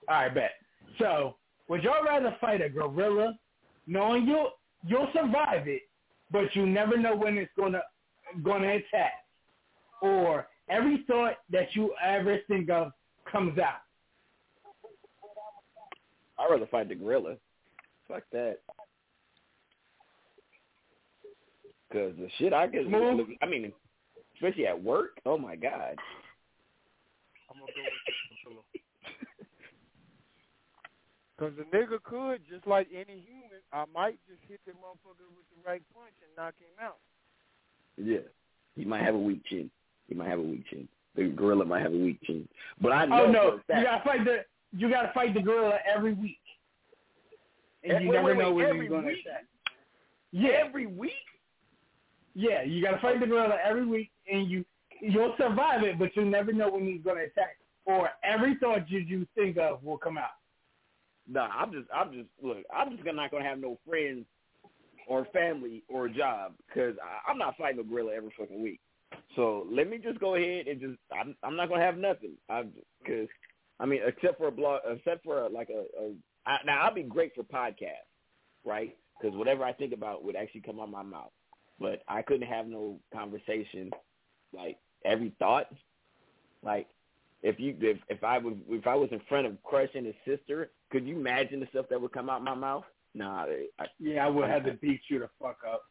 All right, bet. So, would y'all rather fight a gorilla, knowing you'll survive it, but you never know when it's gonna attack, or every thought that you ever think of comes out? I'd rather fight the gorilla. Fuck that. Because the shit I get, I mean, especially at work, oh, my God. I'm going to go with the gorilla. Because the nigga could, just like any human, I might just hit the motherfucker with the right punch and knock him out. Yeah. He might have a weak chin. The gorilla might have a weak chin. But I know that. You got to fight the gorilla every week. And you never know when he's going to attack. Yeah. Every week? Yeah, you got to fight the gorilla every week, and you'll survive it, but you'll never know when he's going to attack. Or every thought you think of will come out. Nah, I'm just not gonna have no friends or family or job because I'm not fighting a gorilla every fucking week. So let me just go ahead and just I'm not gonna have nothing. Now I'll be great for podcasts, right? Because whatever I think about would actually come out my mouth. But I couldn't have no conversation, like every thought, like. If I was in front of Crush and his sister, could you imagine the stuff that would come out my mouth? Nah. I would have to beat you the fuck up.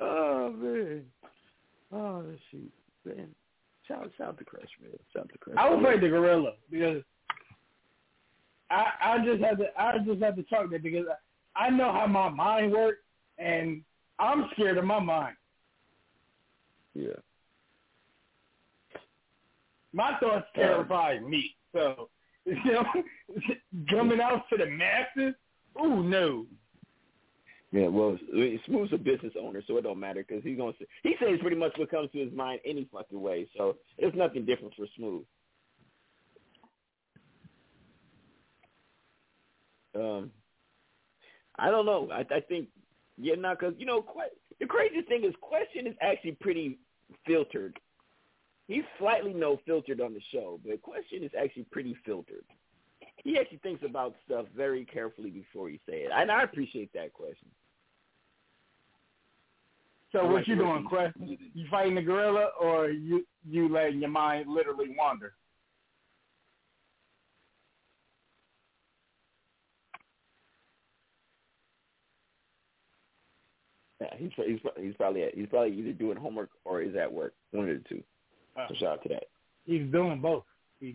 Oh man. Oh shoot, man. Shout out to Crush, man. Shout out to Crush. I would fight the gorilla because I just have to talk there because. I know how my mind works, and I'm scared of my mind. Yeah. My thoughts terrify me, so, coming out to the masses, ooh, no. Yeah, well, Smooth's a business owner, so it don't matter, because he says pretty much what comes to his mind any fucking way, so it's nothing different for Smooth. I don't know. The craziest thing is Question is actually pretty filtered. He's slightly no filtered on the show, but Question is actually pretty filtered. He actually thinks about stuff very carefully before he say it, and I appreciate that, Question. So what you doing, Question? You fighting the gorilla, or you letting your mind literally wander? Yeah, he's probably either doing homework or is at work. One of the two. So shout out to that. He's doing both. He's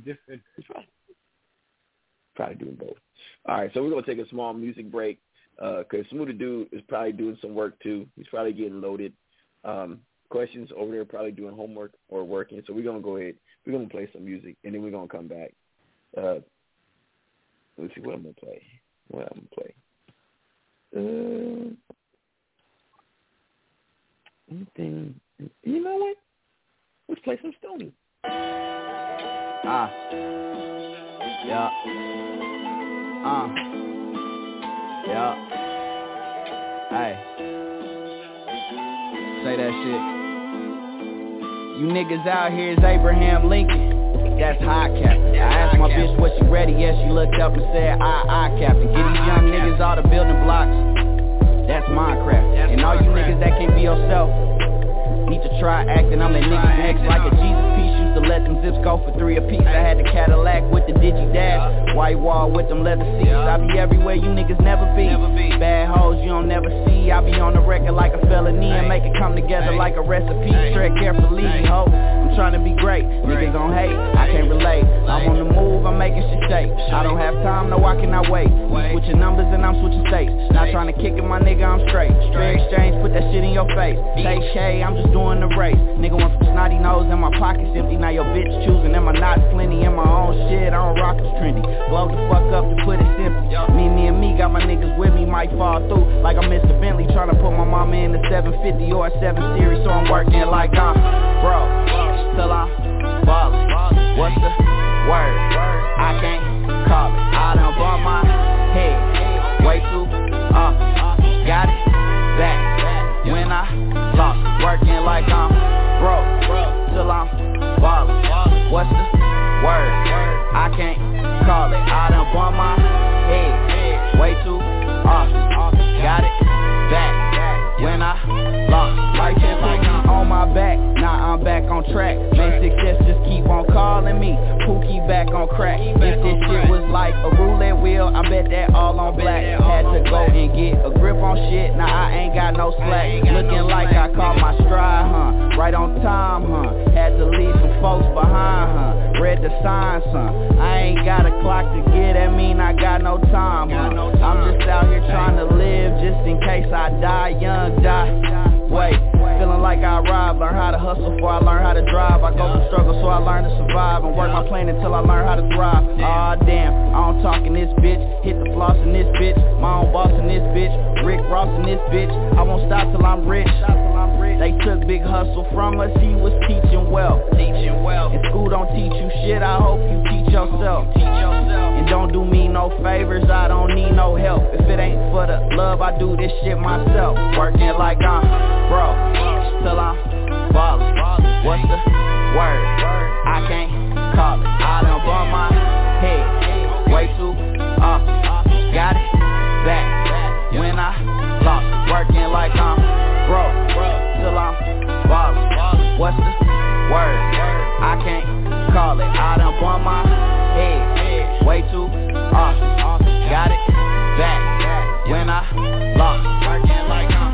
probably doing both. All right, so we're gonna take a small music break because Smoothie Dude is probably doing some work too. He's probably getting loaded. Questions over there probably doing homework or working. So we're gonna go ahead. We're gonna play some music and then we're gonna come back. Let's see what I'm gonna play. Anything, you know what? Let's play some Stoney. Yeah. Yeah. Hey. Say that shit. You niggas out here is Abraham Lincoln. That's high, Captain. I asked my bitch was she ready. Yeah, she looked up and said, aye, Captain. Get these young niggas all the building blocks. That's Minecraft. And all you niggas that can't be yourself need to try acting. I'm a nigga next like a Jesus piece. Used to let them zips go for 3 apiece. I had the Cadillac with the digi-dash, white wall with them leather seats. I be everywhere you niggas never be. Bad hoes you don't never see. I be on the record like a felony and make it come together like a recipe. Tread carefully, ho. I'm trying to be great. Niggas gon' hate, I can't relate. I'm on the move, I'm making shit shake. I don't have time, no I cannot wait. Switching numbers and I'm switching states. Not trying to kick it, my nigga, I'm straight. Fair exchange, put that shit in your face. Say K, I'm just doing the race. Nigga went from snotty nose and my pockets empty. Now your bitch choosing, am I not plenty? Am my own shit, I don't rock this trendy. Blow the fuck up to put it simple. Me and me, got my niggas with me. Might fall through like I'm Mr. Bentley. Trying to put my mama in the 750 or a 7 series. So I'm working like I'm broke till I'm ballin'. What's the word? I can't call it. I done bought my head way too up. Got it back when I lost. Working like I'm broke till I'm ballin'. What's the word? I can't call it. I done bought my head way too up. Got it back when I lost. Life is like I'm on my back. Now I'm back on track. Man, success just keep on calling me. Pookie back on crack. If this shit was like a roulette wheel, I bet that all on black. Had to go and get a grip on shit. Now I ain't got no slack. Looking like I caught my stride, huh? Right on time, huh? Had to leave some folks behind, huh? Read the signs, huh? I ain't got a clock to get. That mean I got no time, huh? I'm just out here trying to live just in case I die young. Die, wait, feeling like I arrived. Learn how to hustle before I learn how to drive. I go through struggle so so I learn to survive and work my plan until I learn how to thrive. Aw, damn, I don't talk in this bitch. Hit the floss in this bitch. My own boss in this bitch. Rick Ross in this bitch. I won't stop till I'm rich. They took big hustle from us. He was teaching well. And school don't teach you shit. I hope you teach yourself. And don't do me no favors. I don't need no help. If it ain't for the love, I do this shit myself. Working like I'm broke till I'm ballin'. What's the word? I can't call it. I done bump my head way too often. Got it back when I lost it. Working like I'm broke till I'm ballin'. What's the word? I can't call it. I done bump my head way too often. Got it back when I lost it. Working like I'm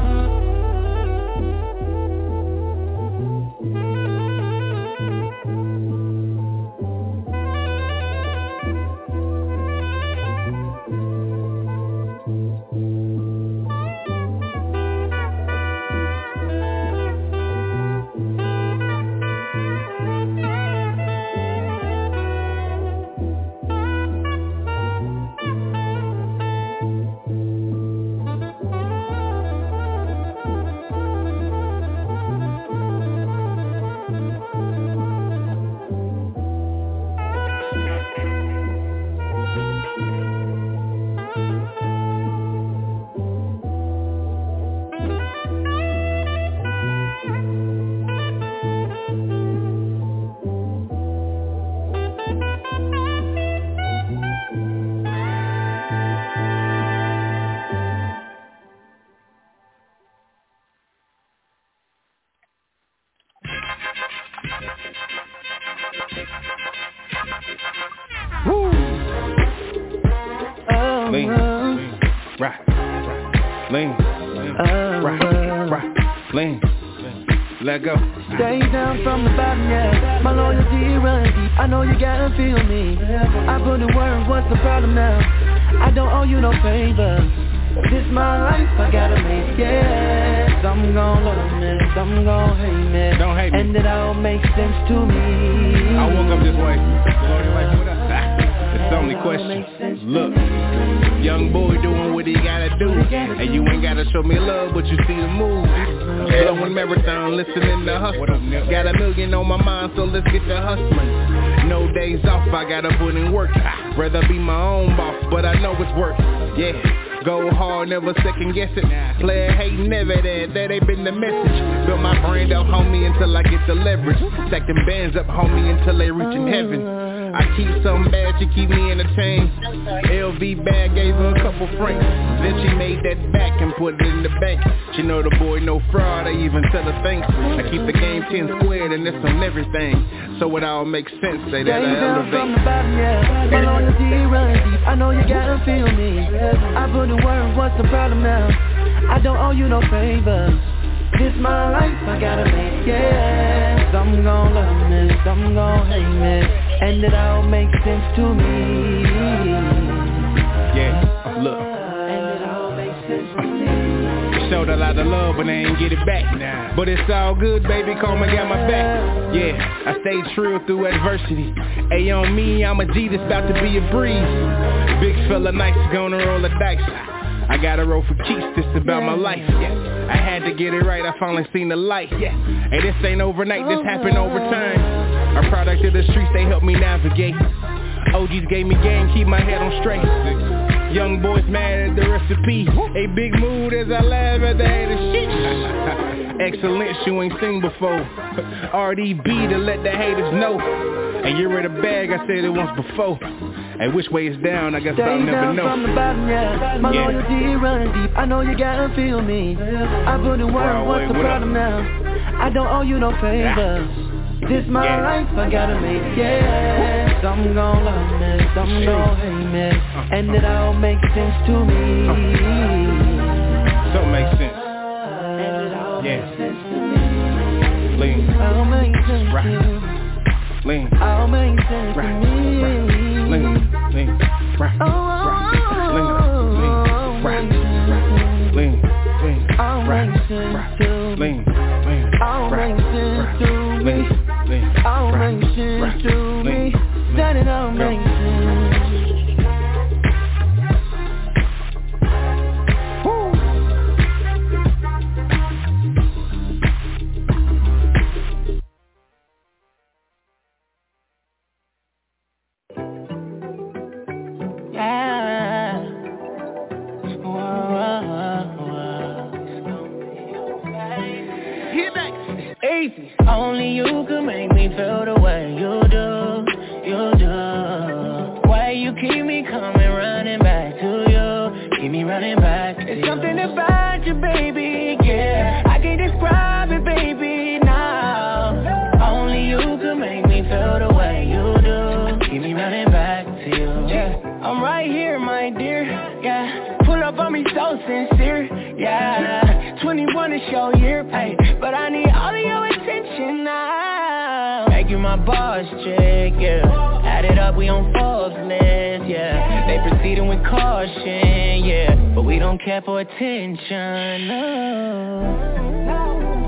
let go. Stay down from the bottom, yeah. My loyalty runs deep. I know you gotta feel me. I put the word, what's the problem now? I don't owe you no favor. This my life, I gotta make, yeah. Some gon' love me, some gon' hate me. Don't hate me. And it all makes sense to me. I woke up this way. It's the only question. Look, young boy doing what he gotta do. And you ain't gotta show me love, but you see the move. Blowing marathon, listening to hustle. Got a million on my mind, so let's get to hustling. No days off, I gotta put in work. Rather be my own boss, but I know it's worth it. Yeah, go hard, never second guess it. Player hating every day, that ain't been the message. Build my brand up, homie, until I get the leverage. Stack them bands up, homie, until they reachin' heaven. I keep something bad to keep me entertained. LV bag gave her a couple francs. Then she made that back and put it in the bank. She know the boy no fraud, I even tell her thanks. I keep the game 10 squared and it's on everything. So it all makes sense, say that I elevate. From the bottom, yeah. My loyalty runs deep. I know you gotta feel me. I put the word, what's the problem now? I don't owe you no favors. This my life, I gotta make, yeah. Some gon' love me, some gon' hate me, and it all makes sense to me. Yeah, look. And it all makes sense to me. Showed a lot of love, but they ain't get it back now. But it's all good, baby, Coleman got my back. Yeah, I stayed true through adversity. Ay, on me, I'm a G that's about to be a breeze. Big fella nice, gonna roll the dice. I gotta roll for keeps, this about my life, yeah. I had to get it right, I finally seen the light, yeah. Hey, this ain't overnight, this happened over time. A product of the streets, they helped me navigate. OGs gave me game, keep my head on straight. Young boys mad at the recipe. A big mood as I laugh at the haters. Excellence you ain't seen before. RDB to let the haters know. And you're in a bag, I said it once before. Hey, which way is down, I guess I'll never know. From the bottom, yeah. My loyalty runs deep, I know you gotta feel me. I put the word, what's the problem now? I don't owe you no favors. This my life, I gotta make, yeah. Some gon' love me, some gon' hate me, and it all makes sense to me. So makes sense. And it all makes sense to me. Lean. All makes sense to me. Lean. All makes sense to me. Lean, right, right, lean, right, lean, right, lean, do the way you do, you do. Why you keep me coming, running back to you, keep me running back to you. It's something about you, baby, yeah, I can't describe it, baby, now. Only you could make me feel the way you do, keep me running back to you. Yeah, I'm right here, my dear, yeah. Pull up on me so sincere, yeah. 21 is your year, ay, but I need all of your attention now. Make you my boss chick, yeah. Add it up, we on Forbes list, yeah. They proceeding with caution, yeah, but we don't care for attention, no.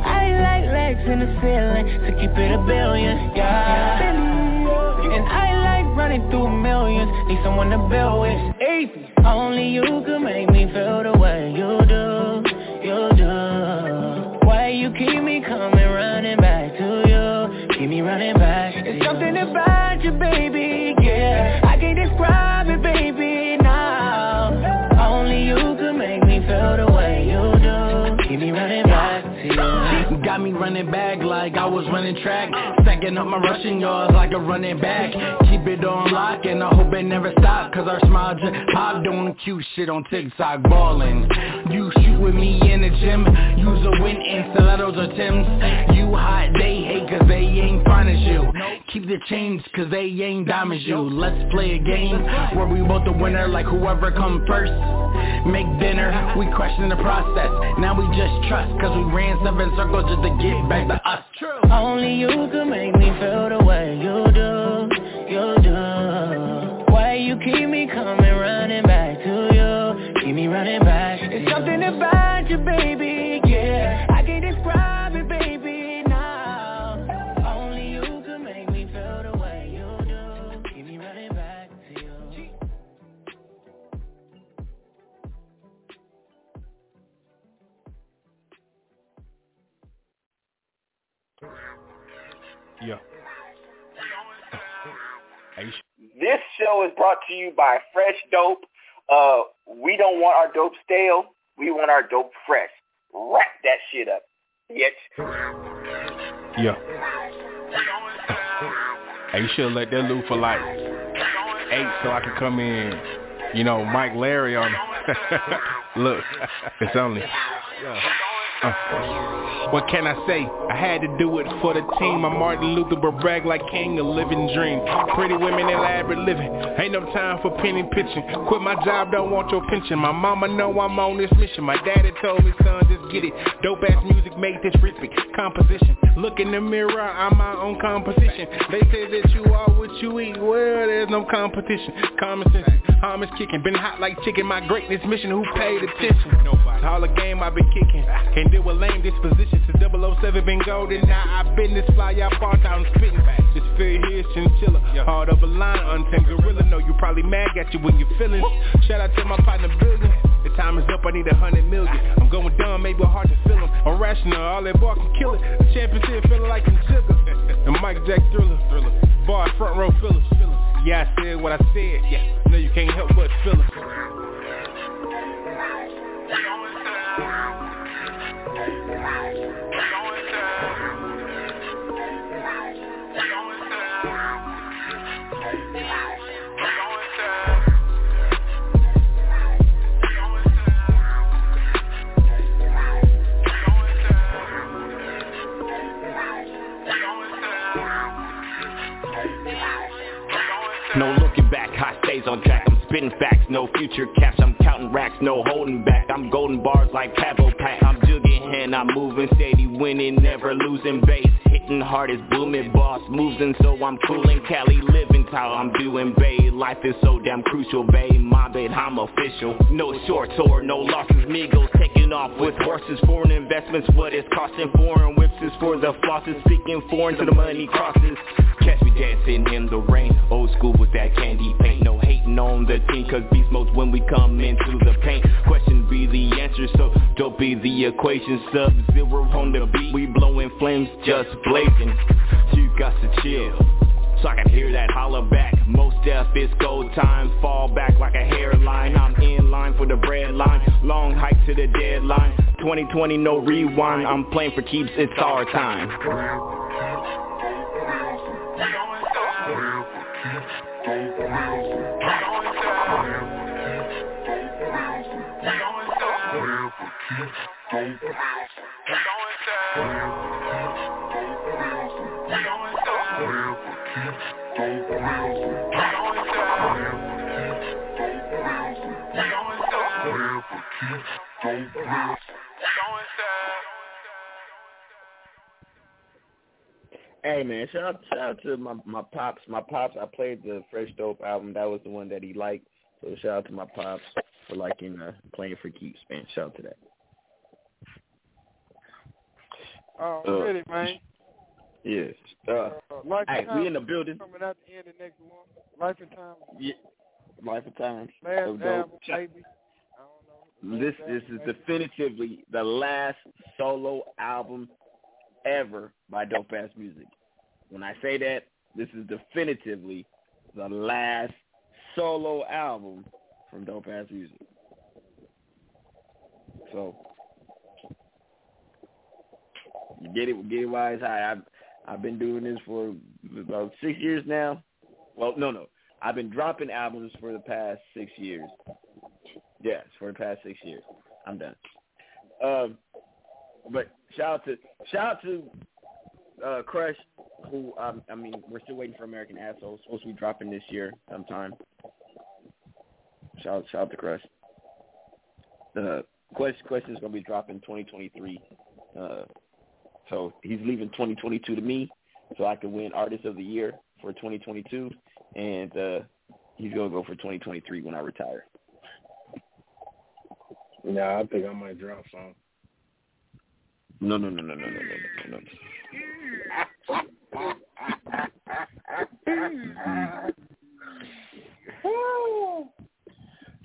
I like legs in the ceiling to keep it a billion, yeah. And I running through millions, need someone to build with. Only you could make me feel the way you do, you do. Why you keep me coming, running back to you, keep me running back to you. It's something about you, baby, yeah, I can't describe it, baby, now. Only you could make me feel the way you do, keep me running back to you. Got me running back like I was running track, stacking up my rushing yards like a running back. Keep it on lock and I hope it never stop, cause our smile just pop doing cute shit on TikTok ballin'. You shoot with me in the gym, use a win in stilettos or Tims. You hot, they hate cause they ain't fine as you. Keep the change cause they ain't diamonds you. Let's play a game where we both the winner, like whoever come first make dinner. We question the process, now we just trust, cause we ran 7 circles just to get back to us. Only you could make me feel the way you do, you do. Why you keep me coming, running back to you, keep me running back to you. It's something about you, baby, yeah, I can't describe it, baby, now. Only you could make me feel the way you do, keep me running back to you. Yeah. This show is brought to you by Fresh Dope. We don't want our dope stale. We want our dope fresh. Wrap that shit up. Yes. Yeah. Hey, you should let that loop for like 8 so I can come in, you know, Mike Larry on look, it's only. Yeah. What can I say? I had to do it for the team. I'm Martin Luther, but brag like king, a living dream. Pretty women, elaborate living. Ain't no time for penny pitching. Quit my job, don't want your pension. My mama know I'm on this mission. My daddy told me, son, just get it. Dope ass music, make this rhythmic composition. Look in the mirror, I'm my own composition. They say that you are what you eat. Well, there's no competition. Common sense, homage kicking. Been hot like chicken, my greatness mission. Who paid attention? Nobody. All the game I've been kicking. Can't do a lame disposition since 007 been golden. Now I've been this fly out far down spitting back. Just feel his chinchilla, hard of a line, untamed gorilla. Know you probably mad, got you when you feelin'. Shout out to my partner building. The time is up, I need 100 million. I'm going dumb, maybe hard to feel him. Irrational, all that bar can kill it. The championship feeling like some sugar. And Mike Jack thriller. Bar front row fillers. Yeah, I said what I said. Yeah, no, you can't help but feel it. No looking back, high stays on track. I'm spitting facts, no future caps. I'm counting racks, no holding back. I'm golden bars like Cabo Pack. I'm jugging and I'm moving steady, winning, never losing base. Hitting hard is booming, boss moves, and so I'm cooling. Cali living, how I'm doing, bae. Life is so damn crucial, bae. My bad, I'm official. No shorts or no losses, migos taking off with horses. Foreign investments, what it's costing. Foreign whips is for the flosses. Speaking foreign to the money crosses. Catch me dancing in the rain, old school with that candy paint. No hating on the team, cause beast mode when we come into the paint. Question be the answer, so don't be the equation. Sub-zero on the beat, we blowing flames, just blazing. You got to chill, so I can hear that holler back. Most deaf, it's go time, fall back like a hairline. I'm in line for the bread line, long hike to the deadline. 2020, no rewind, I'm playing for keeps, it's our time. Hey man, shout out to my pops. My pops, I played the Fresh Dope album. That was the one that he liked. So shout out to my pops for liking Playing for Keeps, man. Shout out to that. Oh, really, man. Yes. Hey, we in the building. Coming out the end of next one. Life and Times. Yeah. Life and Times. Last album, baby. I don't know. This is definitively the last solo album ever by Dope Ass Music. When I say that, this is definitively the last solo album from Dope Ass Music. So get it wise high. I've been doing this for about 6 years now. Well, no. I've been dropping albums for the past 6 years. Yes, for the past 6 years. I'm done. But shout out to Crush, who we're still waiting for American Asshole. It's supposed to be dropping this year sometime. Shout out to Crush. Quest is gonna be dropping 2023. So he's leaving 2022 to me, so I can win Artist of the Year for 2022, and he's gonna go for 2023 when I retire. Yeah, I think I might drop some. No.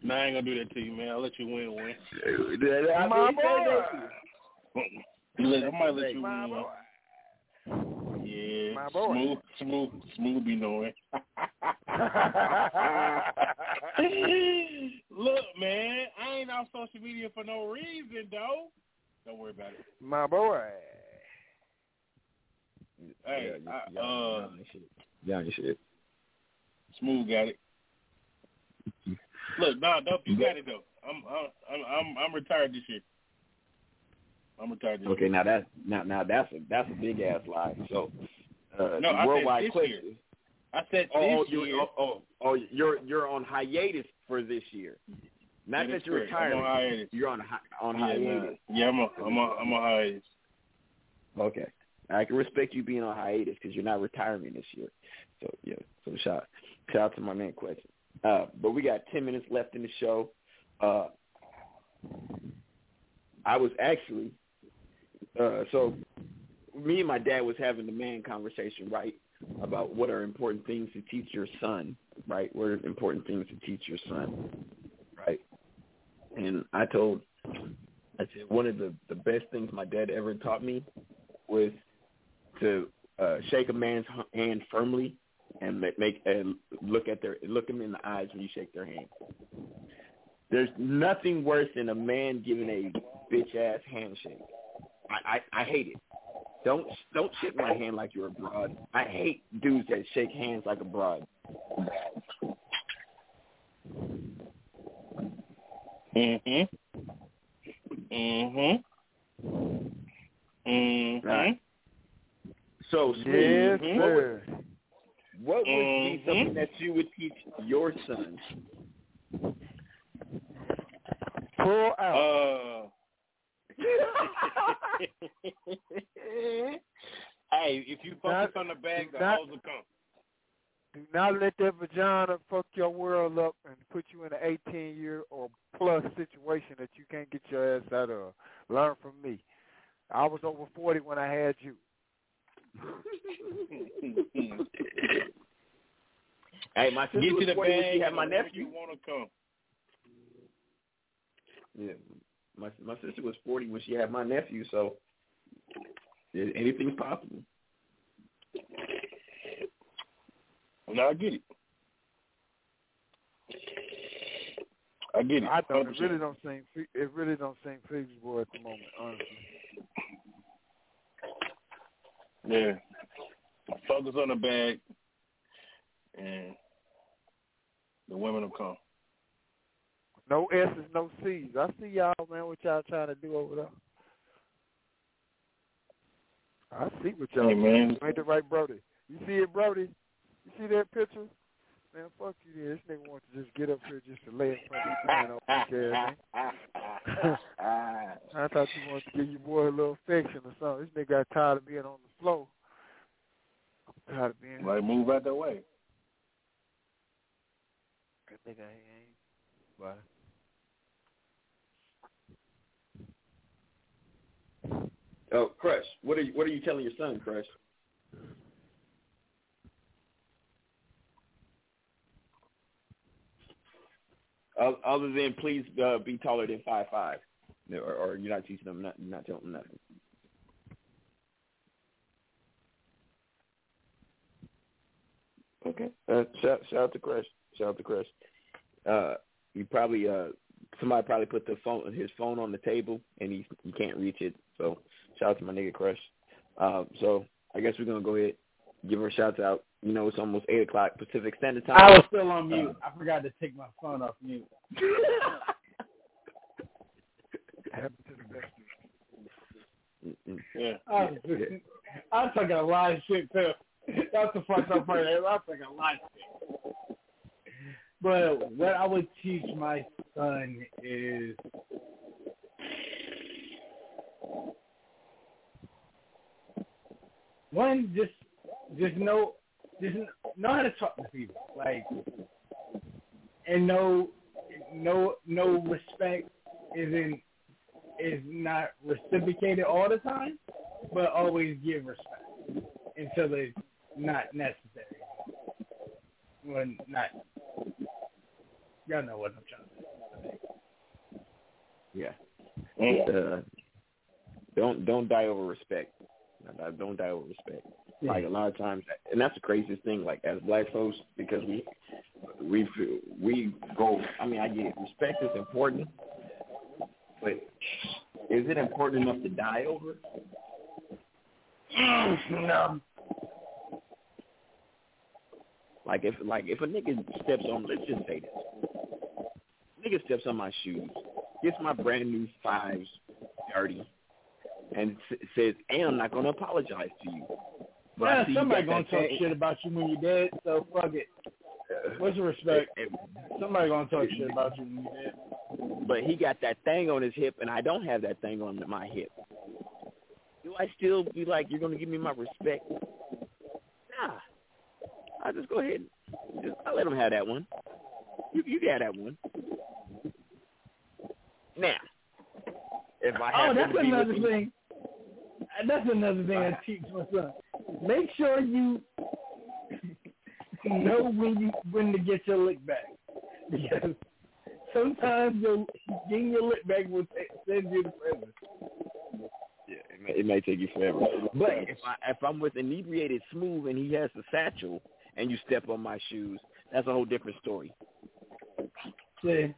Nah, I ain't gonna do that to you, man. I'll let you win. I might let you win. Yeah, my boy. Smooth be knowing. Look, man, I ain't on social media for no reason, though. Don't worry about it. My boy. Hey, y'all shit. Smooth got it. Look, nah, Dope, you got it though. I'm retired this year. Okay, now that's a big ass lie. So no, I worldwide said this question. Year. I said this year. You're on hiatus for this year. Not that you're retired. I'm on hiatus. You're on hiatus. Yeah, I'm on hiatus. Okay. I can respect you being on hiatus because you're not retiring this year. So, yeah. So, shout out to my man, Quest. But we got 10 minutes left in the show. I was actually so me and my dad was having the man conversation, right, about what are important things to teach your son, right? What are important things to teach your son, right? And I said one of the best things my dad ever taught me was to shake a man's hand firmly and look them in the eyes when you shake their hand. There's nothing worse than a man giving a bitch ass handshake. I hate it. Don't shake my hand like you're a broad. I hate dudes that shake hands like a broad. Right. So, Smooth, yes, what would be something that you would teach your son? Pull out. Hey, if you focus on the bag, the hoes will come. Do not let that vagina fuck your world up and put you in an 18-year or plus situation that you can't get your ass out of. Learn from me. I was over 40 when I had you. Hey, my sister was 40 when she had my nephew. You want to come? Yeah, my sister was 40 when she had my nephew, so anything's possible. No, I get it. I don't. 100%. It really don't seem feasible at the moment, honestly. Yeah, focus on the bag, and the women will come. No S's, no C's. I see y'all, man, what y'all trying to do over there. I see what y'all doing. You made the right, Brody. You see it, Brody? see that picture? Man, fuck you there. This nigga wants to just get up here just to lay in front of you. I thought you wanted to give your boy a little affection or something. This nigga got tired of being on the floor. Tired of being... Like, move out that way. That nigga ain't... Bye. Oh, Crush, what are you telling your son, Crush? Other than please be taller than 5'5", or you're not teaching them, not telling them nothing. Okay. Shout out to Crush. Shout out to Crush. Somebody probably put his phone on the table, and he can't reach it. So shout out to my nigga Crush. So I guess we're gonna go ahead and give her a shout out. You know, it's almost 8:00 Pacific Standard Time. I was still on mute. I forgot to take my phone off mute. Yeah. I took a lot of shit too. That's the fucked up part. I took a lot of shit. But what I would teach my son is one, just know how to talk to people, like, and no respect is not reciprocated all the time, but always give respect until it's not necessary. When not, y'all know what I'm trying to say. Yeah. And, don't die over respect. Don't die over respect. Like, a lot of times, and that's the craziest thing, like, as black folks, because we go, I mean, I get it. Respect is important, but is it important enough to die over? No. Like if a nigga steps on, let's just say this. Nigga steps on my shoes, gets my brand new 5s dirty, and says, "And I'm not gonna apologize to you." But yeah, somebody gonna talk shit about you when you're dead, so fuck it. What's the respect? Somebody gonna talk shit about you when you're dead. But he got that thing on his hip, and I don't have that thing on my hip. Do I still be like, "You're gonna give me my respect"? Nah. I just go ahead and I let him have that one. You got that one. Now, if I have that's another thing I teach my son. Make sure you know when to get your lick back, because sometimes getting your lick back will send you to prison. Yeah, it may take you forever. But if I'm with inebriated Smooth and he has the satchel, and you step on my shoes, that's a whole different story. See,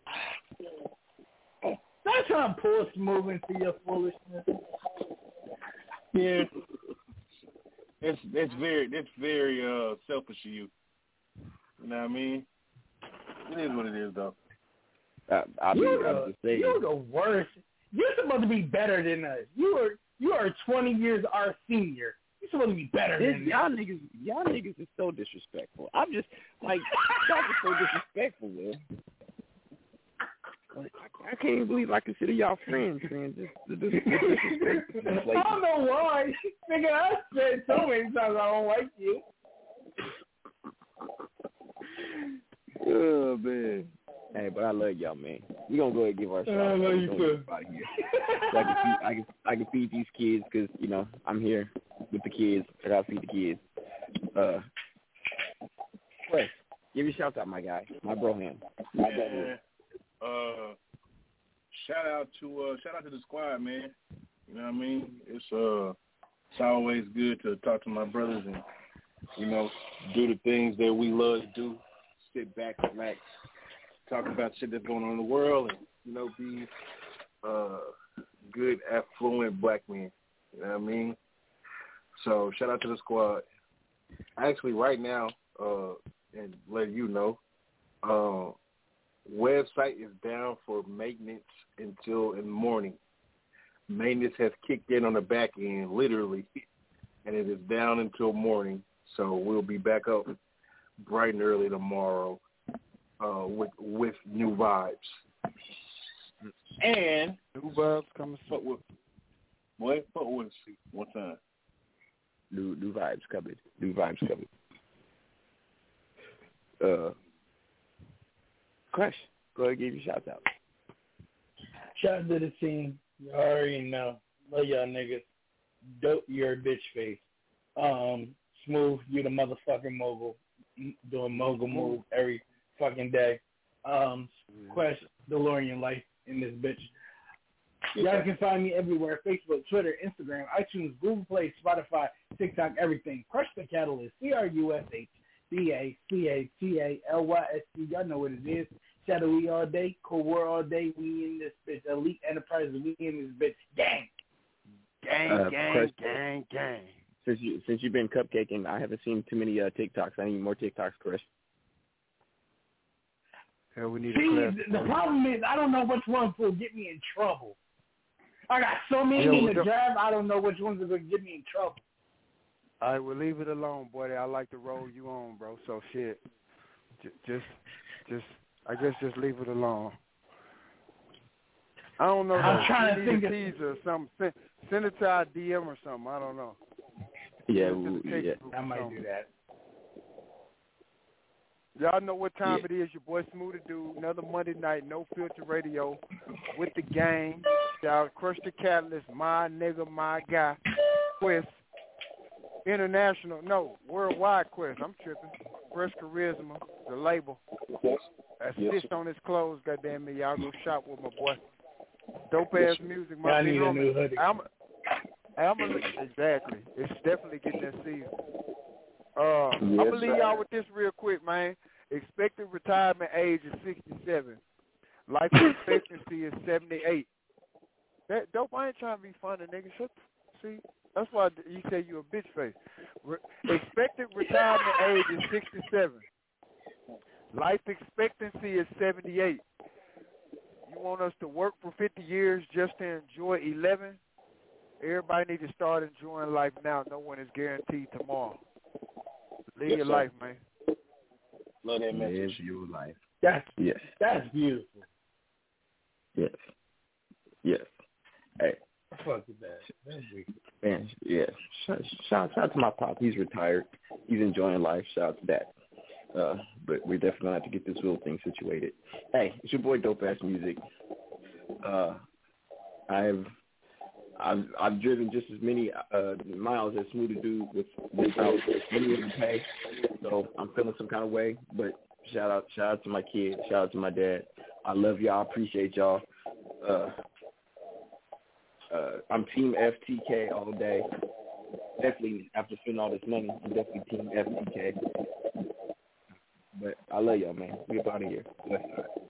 that's how I'm pull Smooth into your foolishness. Yeah, it's very selfish of you. You know what I mean? It is what it is, though. You're the worst. You're supposed to be better than us. You are 20 years our senior. You're supposed to be better than y'all me. Y'all niggas is so disrespectful. I'm just like, y'all are so disrespectful, man. I can't even believe I consider y'all friends, man. Just like, I don't know why. Nigga, I said so many times I don't like you. Oh, man. Hey, but I love y'all, man. We're going to go ahead and give our shout out. I love you, too. So I can feed these kids because, you know, I'm here with the kids. I got to feed the kids. Chris, give me a shout out, my guy. My broham. Shout out to the squad, man. You know what I mean? It's always good to talk to my brothers and, you know, do the things that we love to do. Sit back, relax. Talk about shit that's going on in the world, and, you know, be good, affluent black men. You know what I mean? So shout out to the squad. Actually, right now, and let you know, website is down for maintenance until in the morning. Maintenance has kicked in on the back end, literally, and it is down until morning. So we'll be back up bright and early tomorrow with new vibes. And new vibes coming forward. What? One time. New vibes coming. Crush, go ahead and give you shout out. Shout out to the team. You already know. Love y'all niggas. Dope, you're a bitch face. Smooth, you the motherfucking mogul. Doing mogul move every fucking day. Quest, DeLorean life in this bitch. Y'all can find me everywhere. Facebook, Twitter, Instagram, iTunes, Google Play, Spotify, TikTok, everything. Crush the Catalyst. CRUSHDACATALYST. Y'all know what it is. Shadowy all day. Cold War all day. We in this bitch. Elite Enterprises. We in this bitch. Gang. Gang. Since you've been cupcaking, I haven't seen too many TikToks. I need more TikToks, Chris. Here we need a clip. The problem is I don't know which ones will get me in trouble. I got so many in the drive, I don't know which ones are going to get me in trouble. All right, well, leave it alone, boy. I like to roll you on, bro, so shit. I guess just leave it alone. I don't know. I'm trying to think of teaser or something. Send it to our DM or something. I don't know. Yeah. I might do that. Y'all know what time it is. Your boy Smooth the Dude. Another Monday night, No Filter Radio with the gang. Y'all Crush the Catalyst. My nigga, my guy. Quest. International. No, worldwide Quest. I'm tripping. Fresh Charisma. The label. That's stitched on his clothes. Goddamn me. Y'all go shop with my boy. Dope ass music, my I need a new hoodie. Exactly. It's definitely getting that season. I'm gonna leave y'all with this real quick, man. Expected retirement age is 67. Life expectancy is 78. That dope. I ain't trying to be funny, nigga. See, that's why you say you a bitch face. Expected retirement age is 67. Life expectancy is 78. You want us to work for 50 years just to enjoy 11? Everybody need to start enjoying life now. No one is guaranteed tomorrow. Live your life, man. Love that message. Live your life. That's beautiful. Yes. Hey. Fuck that. Man, yeah. Shout out to my pop. He's retired. He's enjoying life. Shout out to that. But we're definitely going to have to get this little thing situated. Hey, it's your boy Dope Ass Music. I've driven just as many miles as Smooth the Dude without any of the pay. So I'm feeling some kind of way. But shout out to my kids. Shout out to my dad. I love y'all. I appreciate y'all. I'm Team FTK all day. Definitely, after spending all this money, I'm definitely Team FTK. But I love y'all, man. We about to here.